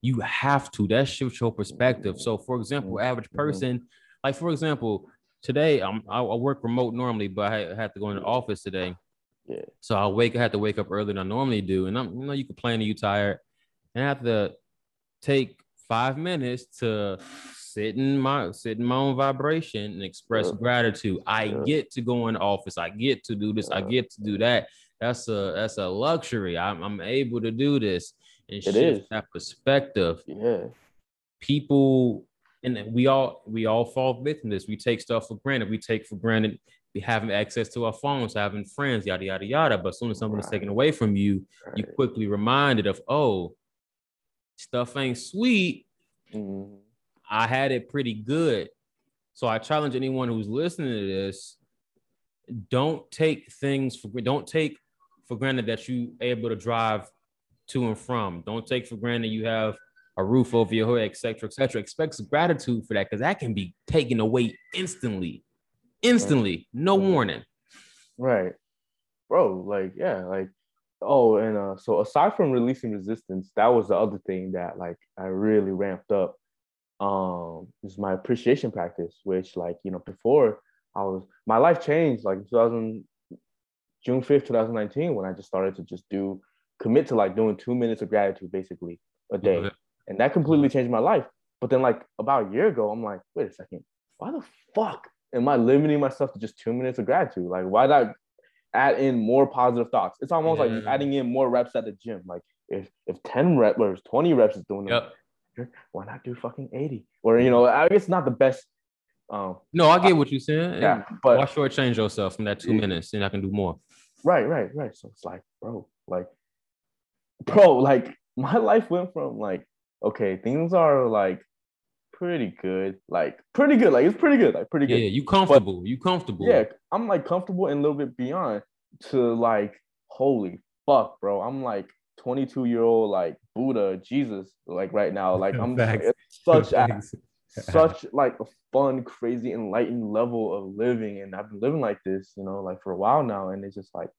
you have to, that shifts your perspective. So for example, average person, mm-hmm. like, for example, today, I'm, I work remote normally, but I had to go in the office today. Yeah. So I wake, I had to wake up earlier than I normally do. And, I'm, you know, you complaining, you tired. And I have to take five minutes to sit in my sit in my own vibration and express yeah. gratitude. I yeah. get to go in the office. I get to do this. Yeah. I get to do that. That's a, that's a luxury. I'm, I'm able to do this. And shift that perspective. Yeah. People... And we all we all fall victim to this. We take stuff for granted. We take for granted we having access to our phones, having friends, yada, yada, yada. But as soon as something right. is taken away from you, right. you're quickly reminded of, oh, stuff ain't sweet. Mm-hmm. I had it pretty good. So I challenge anyone who's listening to this, don't take things for don't take for granted that you're able to drive to and from. Don't take for granted you have a roof over your head, et cetera, et cetera. Expects gratitude for that, because that can be taken away instantly. Instantly. No warning. Right. Bro, like, yeah, like, oh, and uh, so aside from releasing resistance, that was the other thing that, like, I really ramped up um, is my appreciation practice, which, like, you know, before I was, my life changed, like, June fifth, twenty nineteen, when I just started to just do, commit to, like, doing two minutes of gratitude, basically, a day. Okay. And that completely changed my life. But then, like, about a year ago, I'm like, wait a second, why the fuck am I limiting myself to just two minutes of gratitude? Like, why not add in more positive thoughts? It's almost yeah. like adding in more reps at the gym. Like, if if ten reps or twenty reps is doing yep. that, why not do fucking eighty? Or, you know, I guess not the best. Um, no, I get I, what you're saying. Yeah, but why shortchange yourself from that two yeah. minutes and I can do more? Right, right, right. So it's like, bro, like, bro, like, my life went from, like, okay, things are like pretty good, like pretty good, like it's pretty good, like pretty good. Yeah, you comfortable, but, you comfortable. Yeah, I'm like comfortable and a little bit beyond to like, holy fuck, bro. I'm like twenty-two year old like Buddha, Jesus, like right now. Like I'm like, it's such a, such like a fun, crazy, enlightened level of living, and I've been living like this, you know, like for a while now, and it's just like,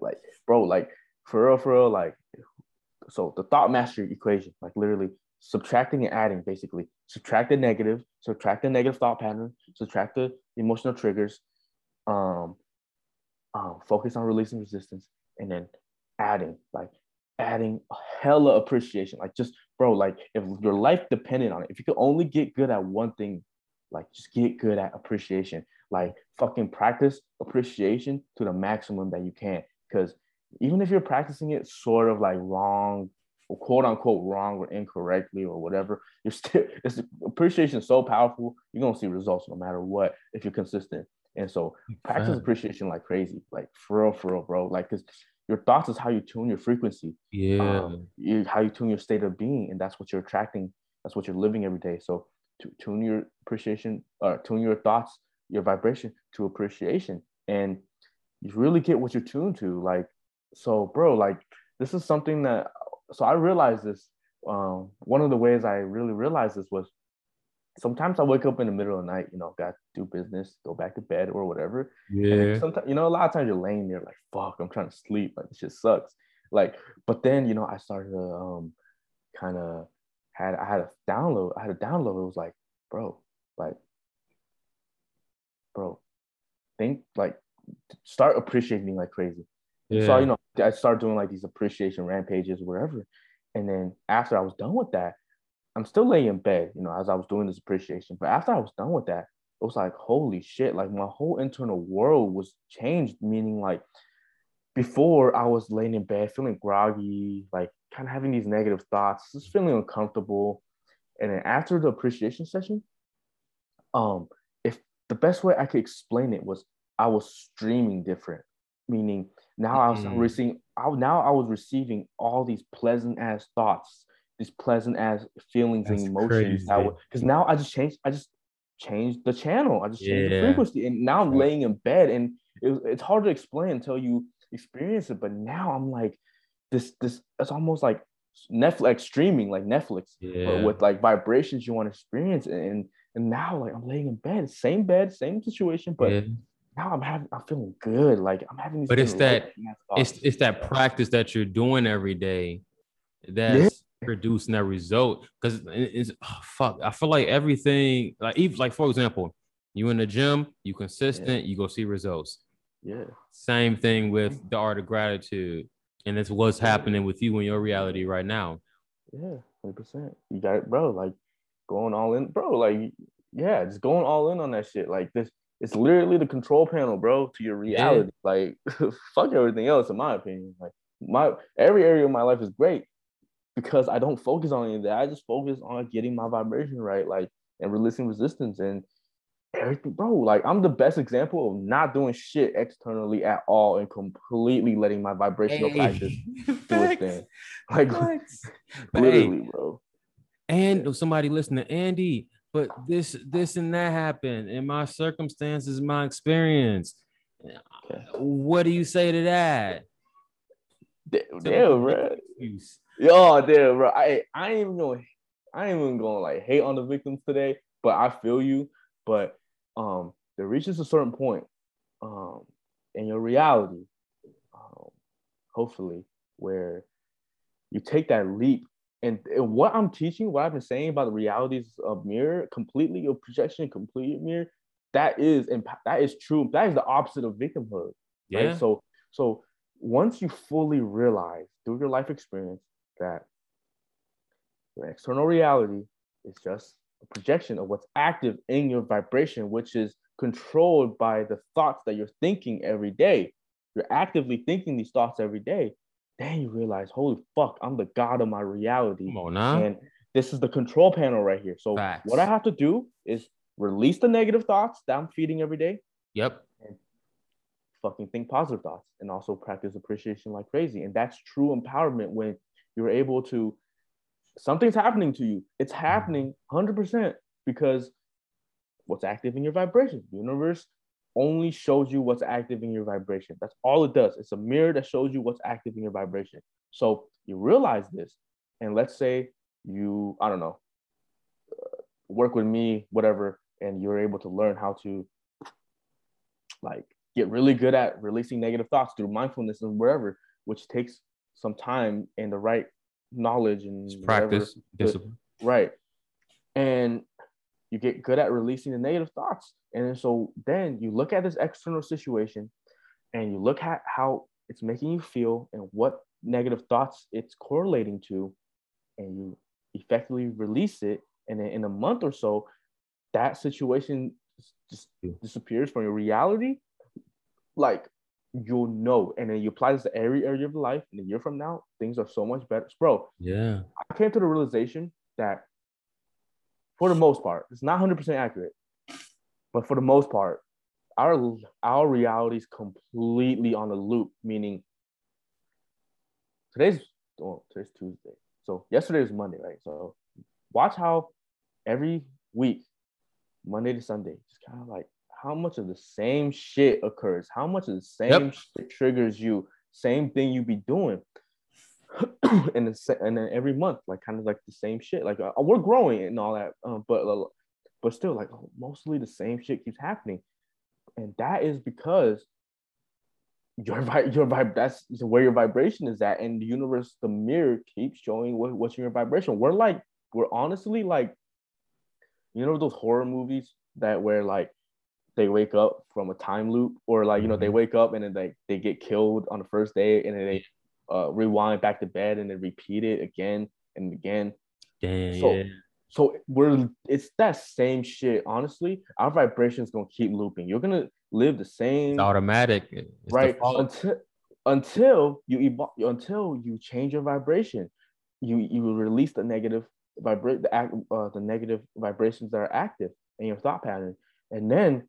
like bro, like for real, for real, like. So the thought mastery equation, like literally subtracting and adding, basically subtract the negative, subtract the negative thought pattern, subtract the emotional triggers, um, um, focus on releasing resistance, and then adding, like adding hella appreciation. Like just, bro, like if your life depended on it, if you could only get good at one thing, like just get good at appreciation, like fucking practice appreciation to the maximum that you can, because even if you're practicing it sort of like wrong or quote unquote wrong or incorrectly or whatever, you're still, it's, appreciation is so powerful. You're going to see results no matter what, if you're consistent. And so practice uh, appreciation like crazy, like for real, for real, bro. Like, cause your thoughts is how you tune your frequency. Yeah. Um, you, how you tune your state of being. And that's what you're attracting. That's what you're living every day. So to tune your appreciation or uh, tune your thoughts, your vibration to appreciation. And you really get what you're tuned to. Like, so, bro, like, this is something that, so I realized this, um, one of the ways I really realized this was sometimes I wake up in the middle of the night, you know, got to do business, go back to bed or whatever. Yeah. Sometimes, you know, a lot of times you're laying there like, fuck, I'm trying to sleep. Like, this just sucks. Like, but then, you know, I started to um, kind of had, I had a download. I had a download. It was like, bro, like, bro, think, like, start appreciating like crazy. Yeah. So, you know, I started doing like these appreciation rampages, whatever. And then after I was done with that, I'm still laying in bed, you know, as I was doing this appreciation. But after I was done with that, it was like, holy shit, like my whole internal world was changed. Meaning, like, before I was laying in bed feeling groggy, like kind of having these negative thoughts, just feeling uncomfortable. And then after the appreciation session, um, if the best way I could explain it was I was streaming different, meaning now I was mm. receiving, I, now I was receiving all these pleasant ass thoughts, these pleasant ass feelings That's and emotions. Because now I just changed, I just changed the channel. I just changed yeah. the frequency, and now I'm laying in bed, and it, it's hard to explain until you experience it. But now I'm like, this, this, it's almost like Netflix, like streaming, like Netflix, yeah. but with like vibrations you want to experience. And and now like I'm laying in bed, same bed, same situation, but. Yeah. Now I'm having, I'm feeling good. Like I'm having, these but it's that, it's it's that practice that you're doing every day that's yeah. producing that result. Because it's oh, fuck. I feel like everything, like even like for example, you in the gym, you consistent, yeah. you go see results. Yeah. Same thing with the art of gratitude, and it's what's happening with you in your reality right now. Yeah, one hundred percent. You got it, bro. Like going all in, bro. Like yeah, just going all in on that shit. Like this. It's literally the control panel, bro, to your reality. Yeah. Like, fuck everything else, in my opinion. Like, my every area of my life is great because I don't focus on any of that. I just focus on getting my vibration right, like, and releasing resistance and everything, bro. Like, I'm the best example of not doing shit externally at all and completely letting my vibrational hey. practice do its thing. Like, literally, hey. bro. And somebody listening, Andy. But this, this, and that happened, and my circumstances, my experience. Okay. What do you say to that? Damn, damn bro. Yo, damn, bro. I, I ain't even going. I ain't even going like hate on the victims today. But I feel you. But um, there reaches a certain point, um, in your reality, um, hopefully, where you take that leap. And what I'm teaching, what I've been saying about the realities of mirror, completely your projection, completely mirror, that is that is true. That is the opposite of victimhood. Yeah. Right? So, so once you fully realize through your life experience that your external reality is just a projection of what's active in your vibration, which is controlled by the thoughts that you're thinking every day. You're actively thinking these thoughts every day. Then you realize, holy fuck, I'm the god of my reality. Come on now. And this is the control panel right here. So Facts. What I have to do is release the negative thoughts that I'm feeding every day. Yep. And fucking think positive thoughts and also practice appreciation like crazy. And that's true empowerment when you're able to, something's happening to you. It's happening one hundred percent because what's active in your vibration, the universe only shows you what's active in your vibration. That's all it does. It's a mirror that shows you what's active in your vibration. So you realize this, and let's say you, I don't know, uh, work with me, whatever, and you're able to learn how to like get really good at releasing negative thoughts through mindfulness and wherever, which takes some time and the right knowledge and it's practice, whatever, discipline. But, right. And you get good at releasing the negative thoughts. And so then you look at this external situation and you look at how it's making you feel and what negative thoughts it's correlating to, and you effectively release it. And then in a month or so, that situation just disappears from your reality. Like, you'll know. And then you apply this to every area of life. And a year from now, things are so much better. Bro, yeah. I came to the realization that for the most part, it's not one hundred percent accurate, but for the most part, our our reality is completely on the loop. Meaning, today's oh, today's Tuesday, so yesterday was Monday, right? So watch how every week, Monday to Sunday, just kind of like how much of the same shit occurs, how much of the same yep. shit triggers you, same thing you be doing. and, then, and then every month, like kind of like the same shit. Like uh, we're growing and all that, um, but uh, but still, like, mostly the same shit keeps happening. And that is because your vibe, your vibe, that's where your vibration is at. And the universe, the mirror, keeps showing what, what's in your vibration. We're like, we're honestly like, you know, those horror movies that where like they wake up from a time loop, or like, you know, they wake up and then they, they get killed on the first day, and then they uh, rewind back to bed and then repeat it again and again. Damn, so, yeah. So we're, it's that same shit. Honestly, our vibration is gonna keep looping. You're gonna live the same. It's automatic, it's right? Until until you evolve, until you change your vibration, you you release the negative vibrate the act uh, the negative vibrations that are active in your thought pattern, and then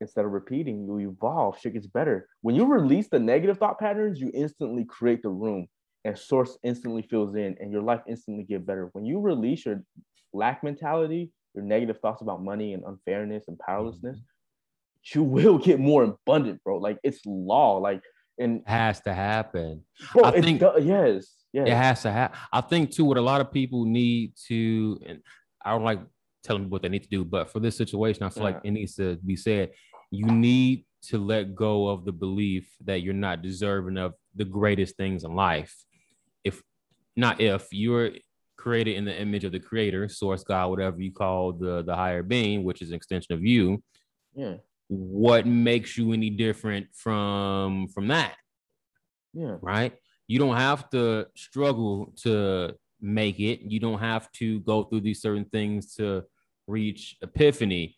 instead of repeating, you evolve. Shit gets better. When you release the negative thought patterns, you instantly create the room. And source instantly fills in, and your life instantly get better. When you release your lack mentality, your negative thoughts about money and unfairness and powerlessness, mm-hmm. you will get more abundant, bro. Like, it's law. Like, and it has to happen. Bro, I think do- yes, yes, it has to happen. I think too, what a lot of people need to, and I don't like telling people what they need to do, but for this situation, I feel yeah. like it needs to be said. You need to let go of the belief that you're not deserving of the greatest things in life. If not, if you're created in the image of the creator, source, God, whatever you call the, the higher being, which is an extension of you, yeah. what makes you any different from, from that? Yeah. Right? You don't have to struggle to make it. You don't have to go through these certain things to reach epiphany.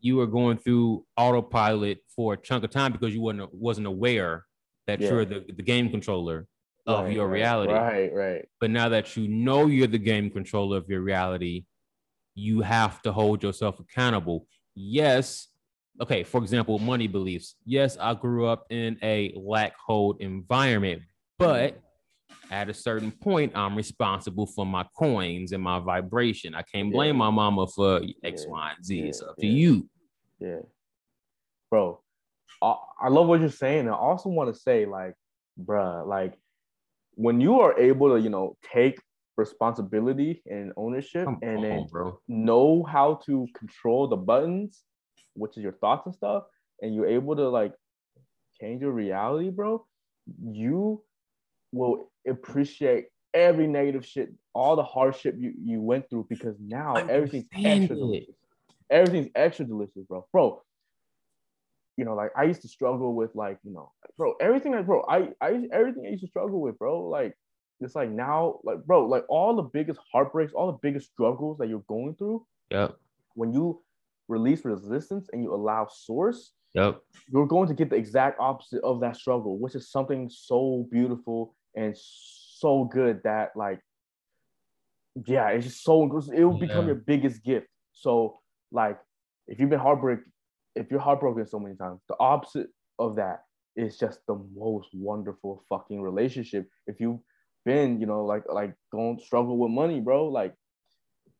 You are going through autopilot for a chunk of time because you wasn't, wasn't aware that yeah. you're the, the game controller of right, your reality. Right, right. But now that you know you're the game controller of your reality, you have to hold yourself accountable. Yes. Okay, for example, money beliefs. Yes, I grew up in a lack-hold environment, but at a certain point, I'm responsible for my coins and my vibration. I can't blame yeah. my mama for X, yeah. Y, and Z. Yeah. It's up to yeah. you. Yeah. Bro, I love what you're saying. And I also want to say, like, bruh, like, when you are able to, you know, take responsibility and ownership Come and on, then bro. know how to control the buttons, which is your thoughts and stuff, and you're able to, like, change your reality, bro, you will appreciate every negative shit, all the hardship you, you went through, because now everything's extra delicious. Everything's extra delicious, bro. Bro. You know, like, I used to struggle with, like, you know, bro, everything, like, bro, I, I, everything I used to struggle with, bro, like, it's, like, now, like, bro, like, all the biggest heartbreaks, all the biggest struggles that you're going through, yep. when you release resistance and you allow source, yep. you're going to get the exact opposite of that struggle, which is something so beautiful and so good that, like, yeah, it's just so, it will become yeah. your biggest gift. So, like, if you've been heartbroken, if you're heartbroken so many times, the opposite of that is just the most wonderful fucking relationship. If you've been, you know, like, like don't struggle with money, bro. Like,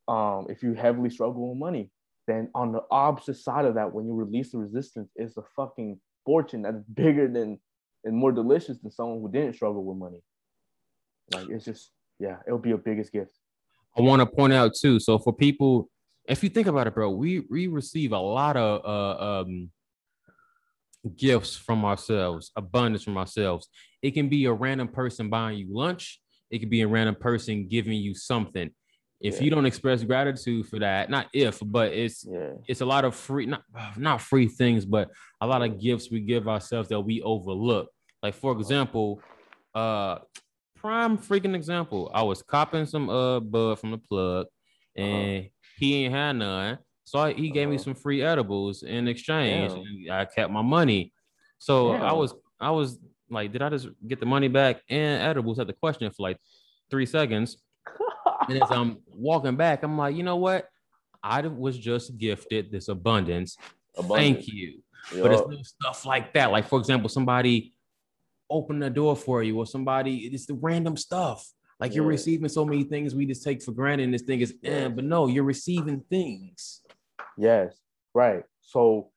um, if you heavily struggle with money, then on the opposite side of that, when you release the resistance, is the fucking fortune that's bigger than and more delicious than someone who didn't struggle with money. Like, it's just, yeah, it'll be your biggest gift. I want to point out too, so for people, if you think about it, bro, we, we receive a lot of uh, um, gifts from ourselves, abundance from ourselves. It can be a random person buying you lunch. It could be a random person giving you something. If yeah. you don't express gratitude for that, not if, but it's yeah. it's a lot of free, not, not free things, but a lot of gifts we give ourselves that we overlook. Like, for example, uh, prime freaking example, I was copping some uh bud from the plug and uh-huh. he ain't had none, so I, he gave oh. me some free edibles in exchange. And I kept my money, so Damn. I was I was like, did I just get the money back and edibles? Had the question for like three seconds, and as I'm walking back, I'm like, you know what? I was just gifted this abundance. abundance. Thank you. Yo. But it's little stuff like that. Like, for example, somebody opened the door for you, or somebody. It's the random stuff. Like, yeah. you're receiving so many things we just take for granted, and this thing is, eh, but no, you're receiving things. Yes, right. So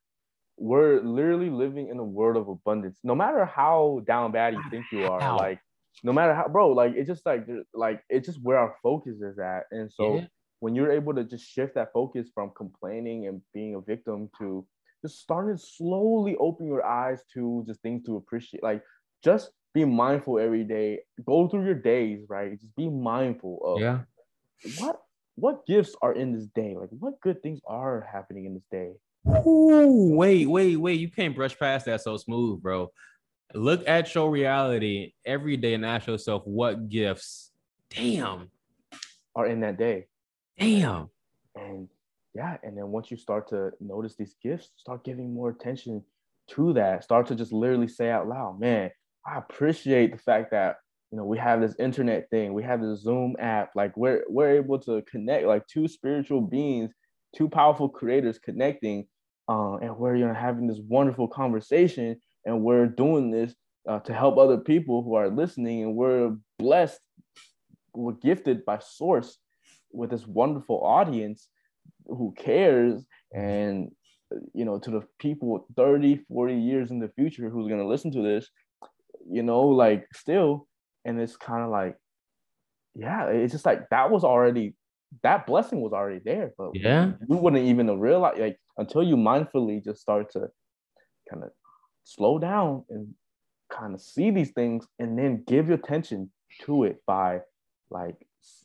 we're literally living in a world of abundance. No matter how down bad you think you are, how? like, no matter how, bro, like, it's just like, like, it's just where our focus is at. And so yeah. when you're able to just shift that focus from complaining and being a victim to just starting to slowly open your eyes to just things to appreciate, like just be mindful every day, go through your days, right? Just be mindful of yeah. what what gifts are in this day? Like what good things are happening in this day? Ooh, wait, wait, wait. You can't brush past that so smooth, bro. Look at your reality every day and ask yourself what gifts, damn, are in that day. Damn. And yeah, and then once you start to notice these gifts, start giving more attention to that. Start to just literally say out loud, man, I appreciate the fact that, you know, we have this internet thing, we have this Zoom app, like we're we're able to connect like two spiritual beings, two powerful creators connecting, uh, and we're, you know, having this wonderful conversation, and we're doing this uh, to help other people who are listening, and we're blessed, we're gifted by source with this wonderful audience who cares, and, you know, to the people thirty, forty years in the future who's going to listen to this, you know, like still. And it's kind of like, yeah, it's just like that was already, that blessing was already there, but yeah, we wouldn't even realize, like, until you mindfully just start to kind of slow down and kind of see these things, and then give your attention to it by, like,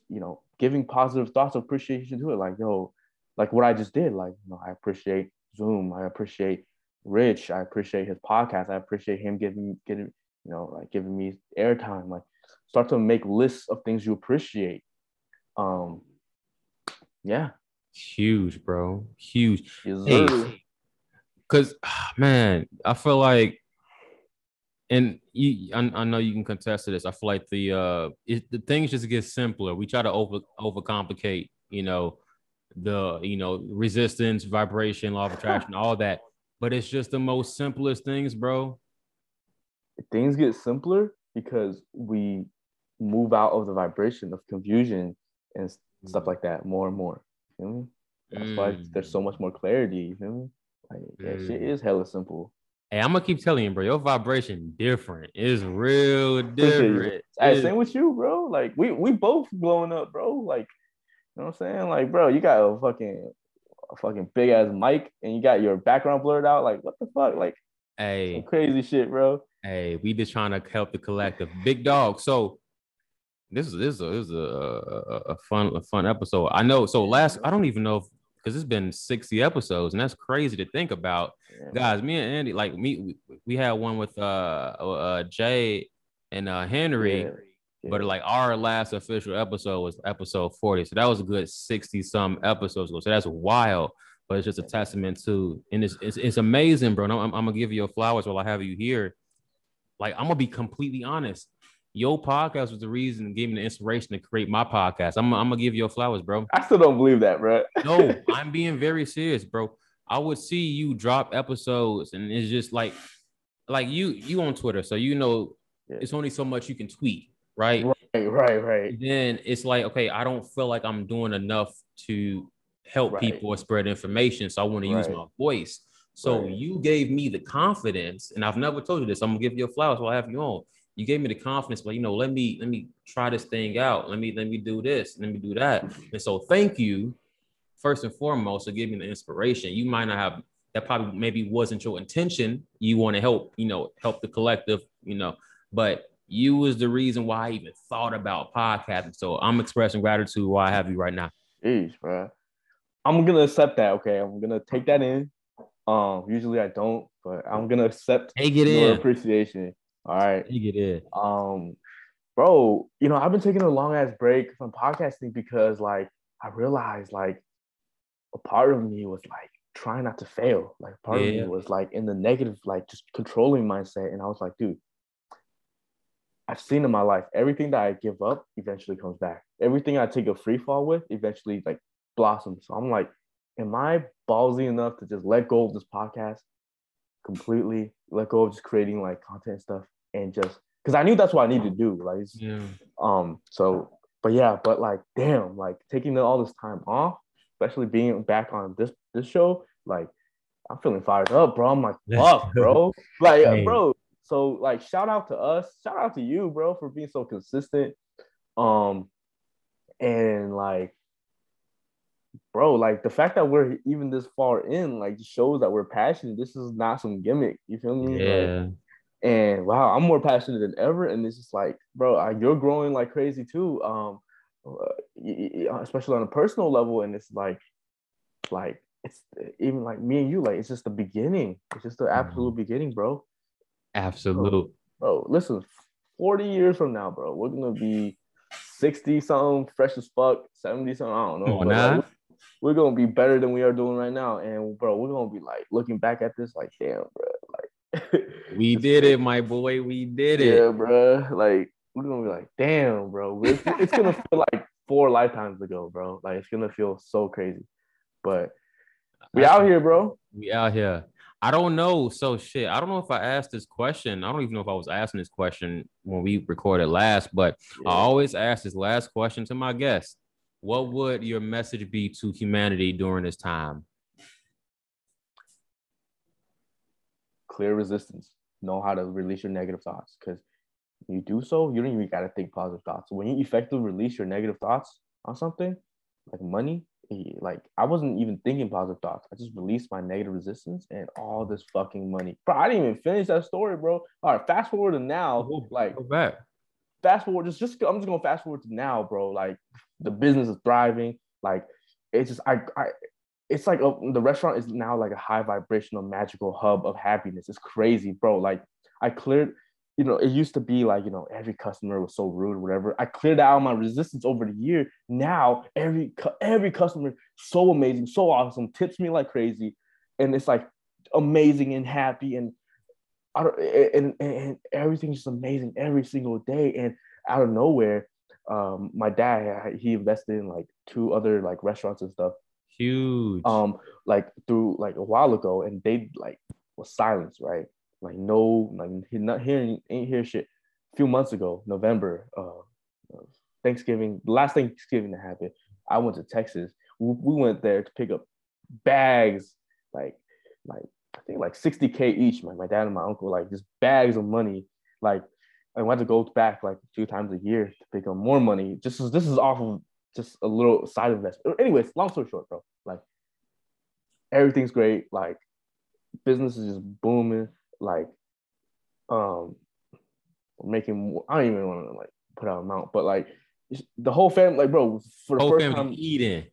you know, giving positive thoughts of appreciation to it, like, yo, like what I just did, like, you know, I appreciate Zoom, I appreciate Rich, I appreciate his podcast, I appreciate him giving, getting, you know, like giving me airtime. Like, start to make lists of things you appreciate. Um, yeah, huge, bro, huge. Hey, cause man, I feel like, and you, I, I know you can contest to this. I feel like the uh, it, the things just get simpler. We try to over overcomplicate, you know, the you know resistance, vibration, law of attraction, all that. But it's just the most simplest things, bro. Things get simpler because we move out of the vibration of confusion and stuff like that more and more. You know? That's mm. why there's so much more clarity. You know? Like, that mm. shit is hella simple. Hey, I'm gonna keep telling you, bro. Your vibration different. It's real different. Hey, same with you, bro. Like we we both blowing up, bro. Like, you know what I'm saying? Like, bro, you got a fucking a fucking big ass mic, and you got your background blurred out. Like, what the fuck? Like, hey, some crazy shit, bro. Hey, we just trying to help the collective, big dog. So this is this is a, this is a, a, a fun a fun episode. I know. So last, I don't even know if, because it's been sixty episodes, and that's crazy to think about, yeah. Guys. Me and Andy, like me, we, we had one with uh, uh Jay and uh Henry, yeah. Yeah. But like our last official episode was episode forty, so that was a good sixty some episodes ago. So that's wild. But it's just a testament to, and it's it's, it's amazing, bro. I'm, I'm gonna give you your flowers while I have you here. Like, I'm gonna be completely honest. Your podcast was the reason that gave me the inspiration to create my podcast. I'm, I'm gonna give you your flowers, bro. I still don't believe that, bro. No, I'm being very serious, bro. I would see you drop episodes, and it's just like, like you, you on Twitter, so you know yeah. it's only so much you can tweet, right? Right, right, right. Then it's like, okay, I don't feel like I'm doing enough to help right. people or spread information, so I want right. to use my voice. So right. you gave me the confidence, and I've never told you this. I'm gonna give you a flowers while I have you on. You gave me the confidence, but, you know, let me let me try this thing out. Let me let me do this. Let me do that. And so, thank you, first and foremost, for giving me the inspiration. You might not have that. Probably maybe wasn't your intention. You want to help, you know, help the collective, you know. But you was the reason why I even thought about podcasting. So I'm expressing gratitude while I have you right now. Jeez, bro. I'm gonna accept that. Okay, I'm gonna take that in. Um, usually I don't, but I'm gonna accept hey, get your in. appreciation. All right. Take it in. Um, bro, you know, I've been taking a long ass break from podcasting because, like, I realized, like, a part of me was like trying not to fail. Like, part yeah. of me was like in the negative, like just controlling mindset. And I was like, dude, I've seen in my life, everything that I give up eventually comes back. Everything I take a free fall with eventually like blossoms. So I'm like, am I ballsy enough to just let go of this podcast completely, let go of just creating like content and stuff, and just because I knew that's what I needed to do, like yeah. um so but yeah but like damn, like taking all this time off, especially being back on this this show, like I'm feeling fired up, bro. I'm like, fuck, bro, like uh, bro, so like shout out to us, shout out to you, bro, for being so consistent, um and like bro, like the fact that we're even this far in, like, shows that we're passionate. This is not some gimmick. You feel me? Yeah. Like, and wow, I'm more passionate than ever. And it's just like, bro, I, you're growing like crazy too. Um, especially on a personal level. And it's like, like it's even like me and you, like, it's just the beginning. It's just the absolute beginning, bro. Absolute. Bro, bro listen, forty years from now, bro, we're gonna be sixty something, fresh as fuck, seventy something, I don't know. Oh, nah. Like, we're gonna be better than we are doing right now. And bro, we're gonna be like looking back at this like, damn, bro, like we did it, my boy. We did it. Yeah, bro. Like, we're gonna be like, damn, bro. It's, it's gonna feel like four lifetimes ago, bro. Like, it's gonna feel so crazy. But we out here, bro. We out here. I don't know. So shit, I don't know if I asked this question. I don't even know if I was asking this question when we recorded last, but yeah. I always ask this last question to my guests. What would your message be to humanity during this time? Clear resistance. Know how to release your negative thoughts, because you do so, you don't even got to think positive thoughts. When you effectively release your negative thoughts on something, like money, like I wasn't even thinking positive thoughts. I just released my negative resistance and all this fucking money. Bro, I didn't even finish that story, bro. All right, fast forward to now. Ooh, like, go back. Fast forward, just, just I'm just gonna fast forward to now, bro. Like, the business is thriving. Like, it's just I, I it's like a, the restaurant is now like a high vibrational magical hub of happiness. It's crazy, bro. Like, I cleared, you know, it used to be like, you know, every customer was so rude or whatever. I cleared out my resistance over the year. Now every every customer so amazing, so awesome, tips me like crazy, and it's like amazing and happy, and I don't, and, and, and everything's just amazing every single day. And out of nowhere, um my dad, he invested in like two other like restaurants and stuff, huge, um like through like a while ago, and they like was silenced, right? Like, no, like he not hearing, ain't hear shit. A few months ago, November, uh Thanksgiving, the last Thanksgiving that happened, I went to Texas. We, we went there to pick up bags, like like I think like sixty K each, my, my dad and my uncle, like just bags of money. Like, I went to go back like two times a year to pick up more money. Just this, this is off of just a little side investment. Anyways, long story short, bro, like everything's great. Like, business is just booming. Like, um, making, I don't even want to like put out an amount, but like the whole family, like, bro, for the whole first time eating,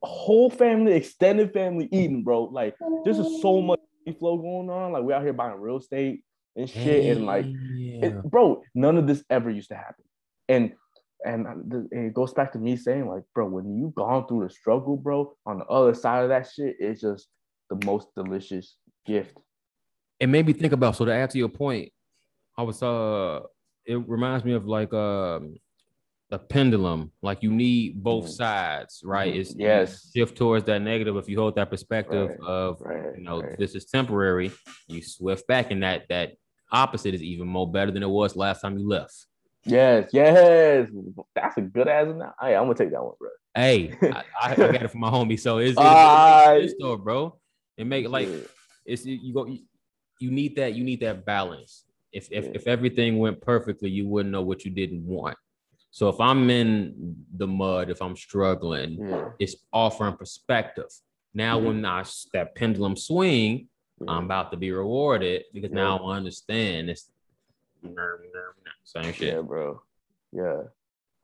whole family, extended family eating, bro. Like, this is so much flow going on. Like, we're out here buying real estate and shit. Hey, and like, yeah. it, bro, none of this ever used to happen. And, and and it goes back to me saying, like, bro, when you've gone through the struggle, bro, on the other side of that shit, it's just the most delicious gift. It made me think about, so to add to your point, I was, uh, it reminds me of like uh, a pendulum. Like, you need both mm. sides, right? Mm. It's yes. Shift towards that negative. If you hold that perspective right. of, right. you know, right. this is temporary, you swift back, and that, that opposite is even more better than it was last time you left. Yes, yes. That's a good ass. Hey, I'm going to take that one, bro. Hey, I, I, I got it from my homie. So it's, it's, uh, it's, it's store, bro. It make like, it's, you go, you, You need that. You need that balance. If if if everything went perfectly, you wouldn't know what you didn't want. So if I'm in the mud, if I'm struggling, yeah. it's offering perspective. Now mm-hmm. when I, that pendulum swing, mm-hmm. I'm about to be rewarded, because yeah. now I understand it's same shit. Yeah, bro. Yeah,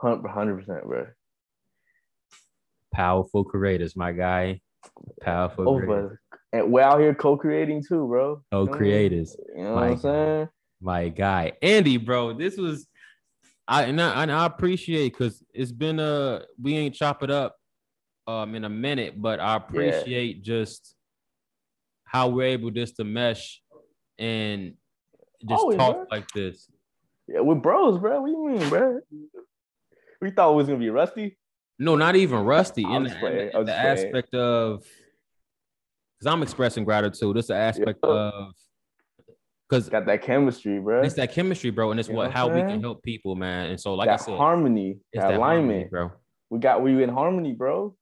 hundred percent, bro. Powerful creators, my guy. Powerful oh, creators. But- And we're out here co-creating too, bro. Co-creators. You know what I'm saying? My guy. Andy, bro, this was, I and I, and I appreciate, because it's been a, we ain't chop it up um, in a minute, but I appreciate yeah. just how we're able just to mesh and just Always, talk bro. Like this. Yeah, we're bros, bro. What do you mean, bro? We thought it was going to be rusty. No, not even rusty. In the, in the, in the aspect of... Because I'm expressing gratitude. It's an aspect yeah. of... Cause got that chemistry, bro. It's that chemistry, bro. And it's you what how man? we can help people, man. And so, like that I said... Harmony, that, that alignment. Harmony, bro. We got we in harmony, bro.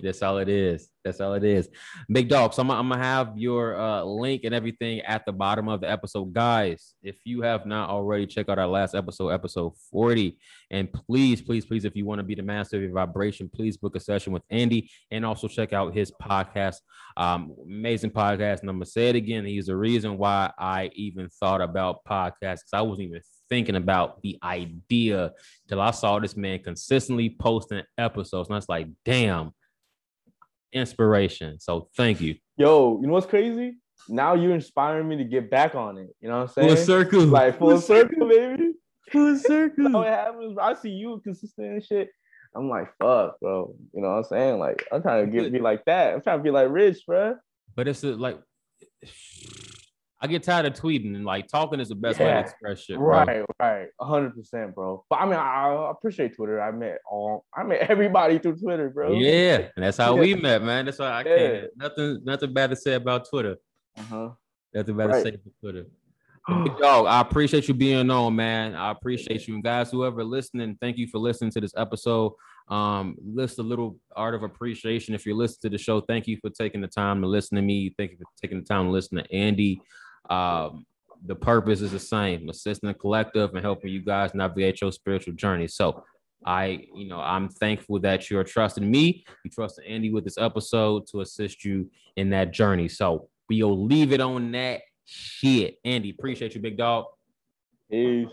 That's all it is. That's all it is. Big dog. So I'm, I'm going to have your uh, link and everything at the bottom of the episode. Guys, if you have not already, check out our last episode, episode forty. And please, please, please, if you want to be the master of your vibration, please book a session with Andy and also check out his podcast. Um, amazing podcast. And I'm going to say it again. He's the reason why I even thought about podcasts, because I wasn't even thinking about the idea till I saw this man consistently posting episodes. And I was like, damn. Inspiration. So thank you. Yo, you know what's crazy? Now you're inspiring me to get back on it. You know what I'm saying? Full circle. Like full, full circle, circle, baby. Full circle. How it happens, I see you consistent and shit. I'm like, fuck, bro. You know what I'm saying? Like, I'm trying to get be like that. I'm trying to be like Rich, bro. But it's a, like, I get tired of tweeting and like talking is the best yeah, way to express shit. Bro. Right, right. one hundred percent, bro. But I mean, I, I appreciate Twitter. I met all, I met everybody through Twitter, bro. Yeah. And that's how yeah. we met, man. That's why I yeah. can't. Nothing, nothing bad to say about Twitter. Uh-huh. Nothing bad right. to say about Twitter. Dog, I appreciate you being on, man. I appreciate you. And guys, whoever listening, thank you for listening to this episode. Um, list a little art of appreciation. If you're listening to the show, thank you for taking the time to listen to me. Thank you for taking the time to listen to Andy. Um, the purpose is the same, assisting the collective and helping you guys navigate your spiritual journey. So I, you know, I'm thankful that you're trusting me. You trusted Andy with this episode to assist you in that journey. So we'll leave it on that shit. Andy, appreciate you, big dog. Peace.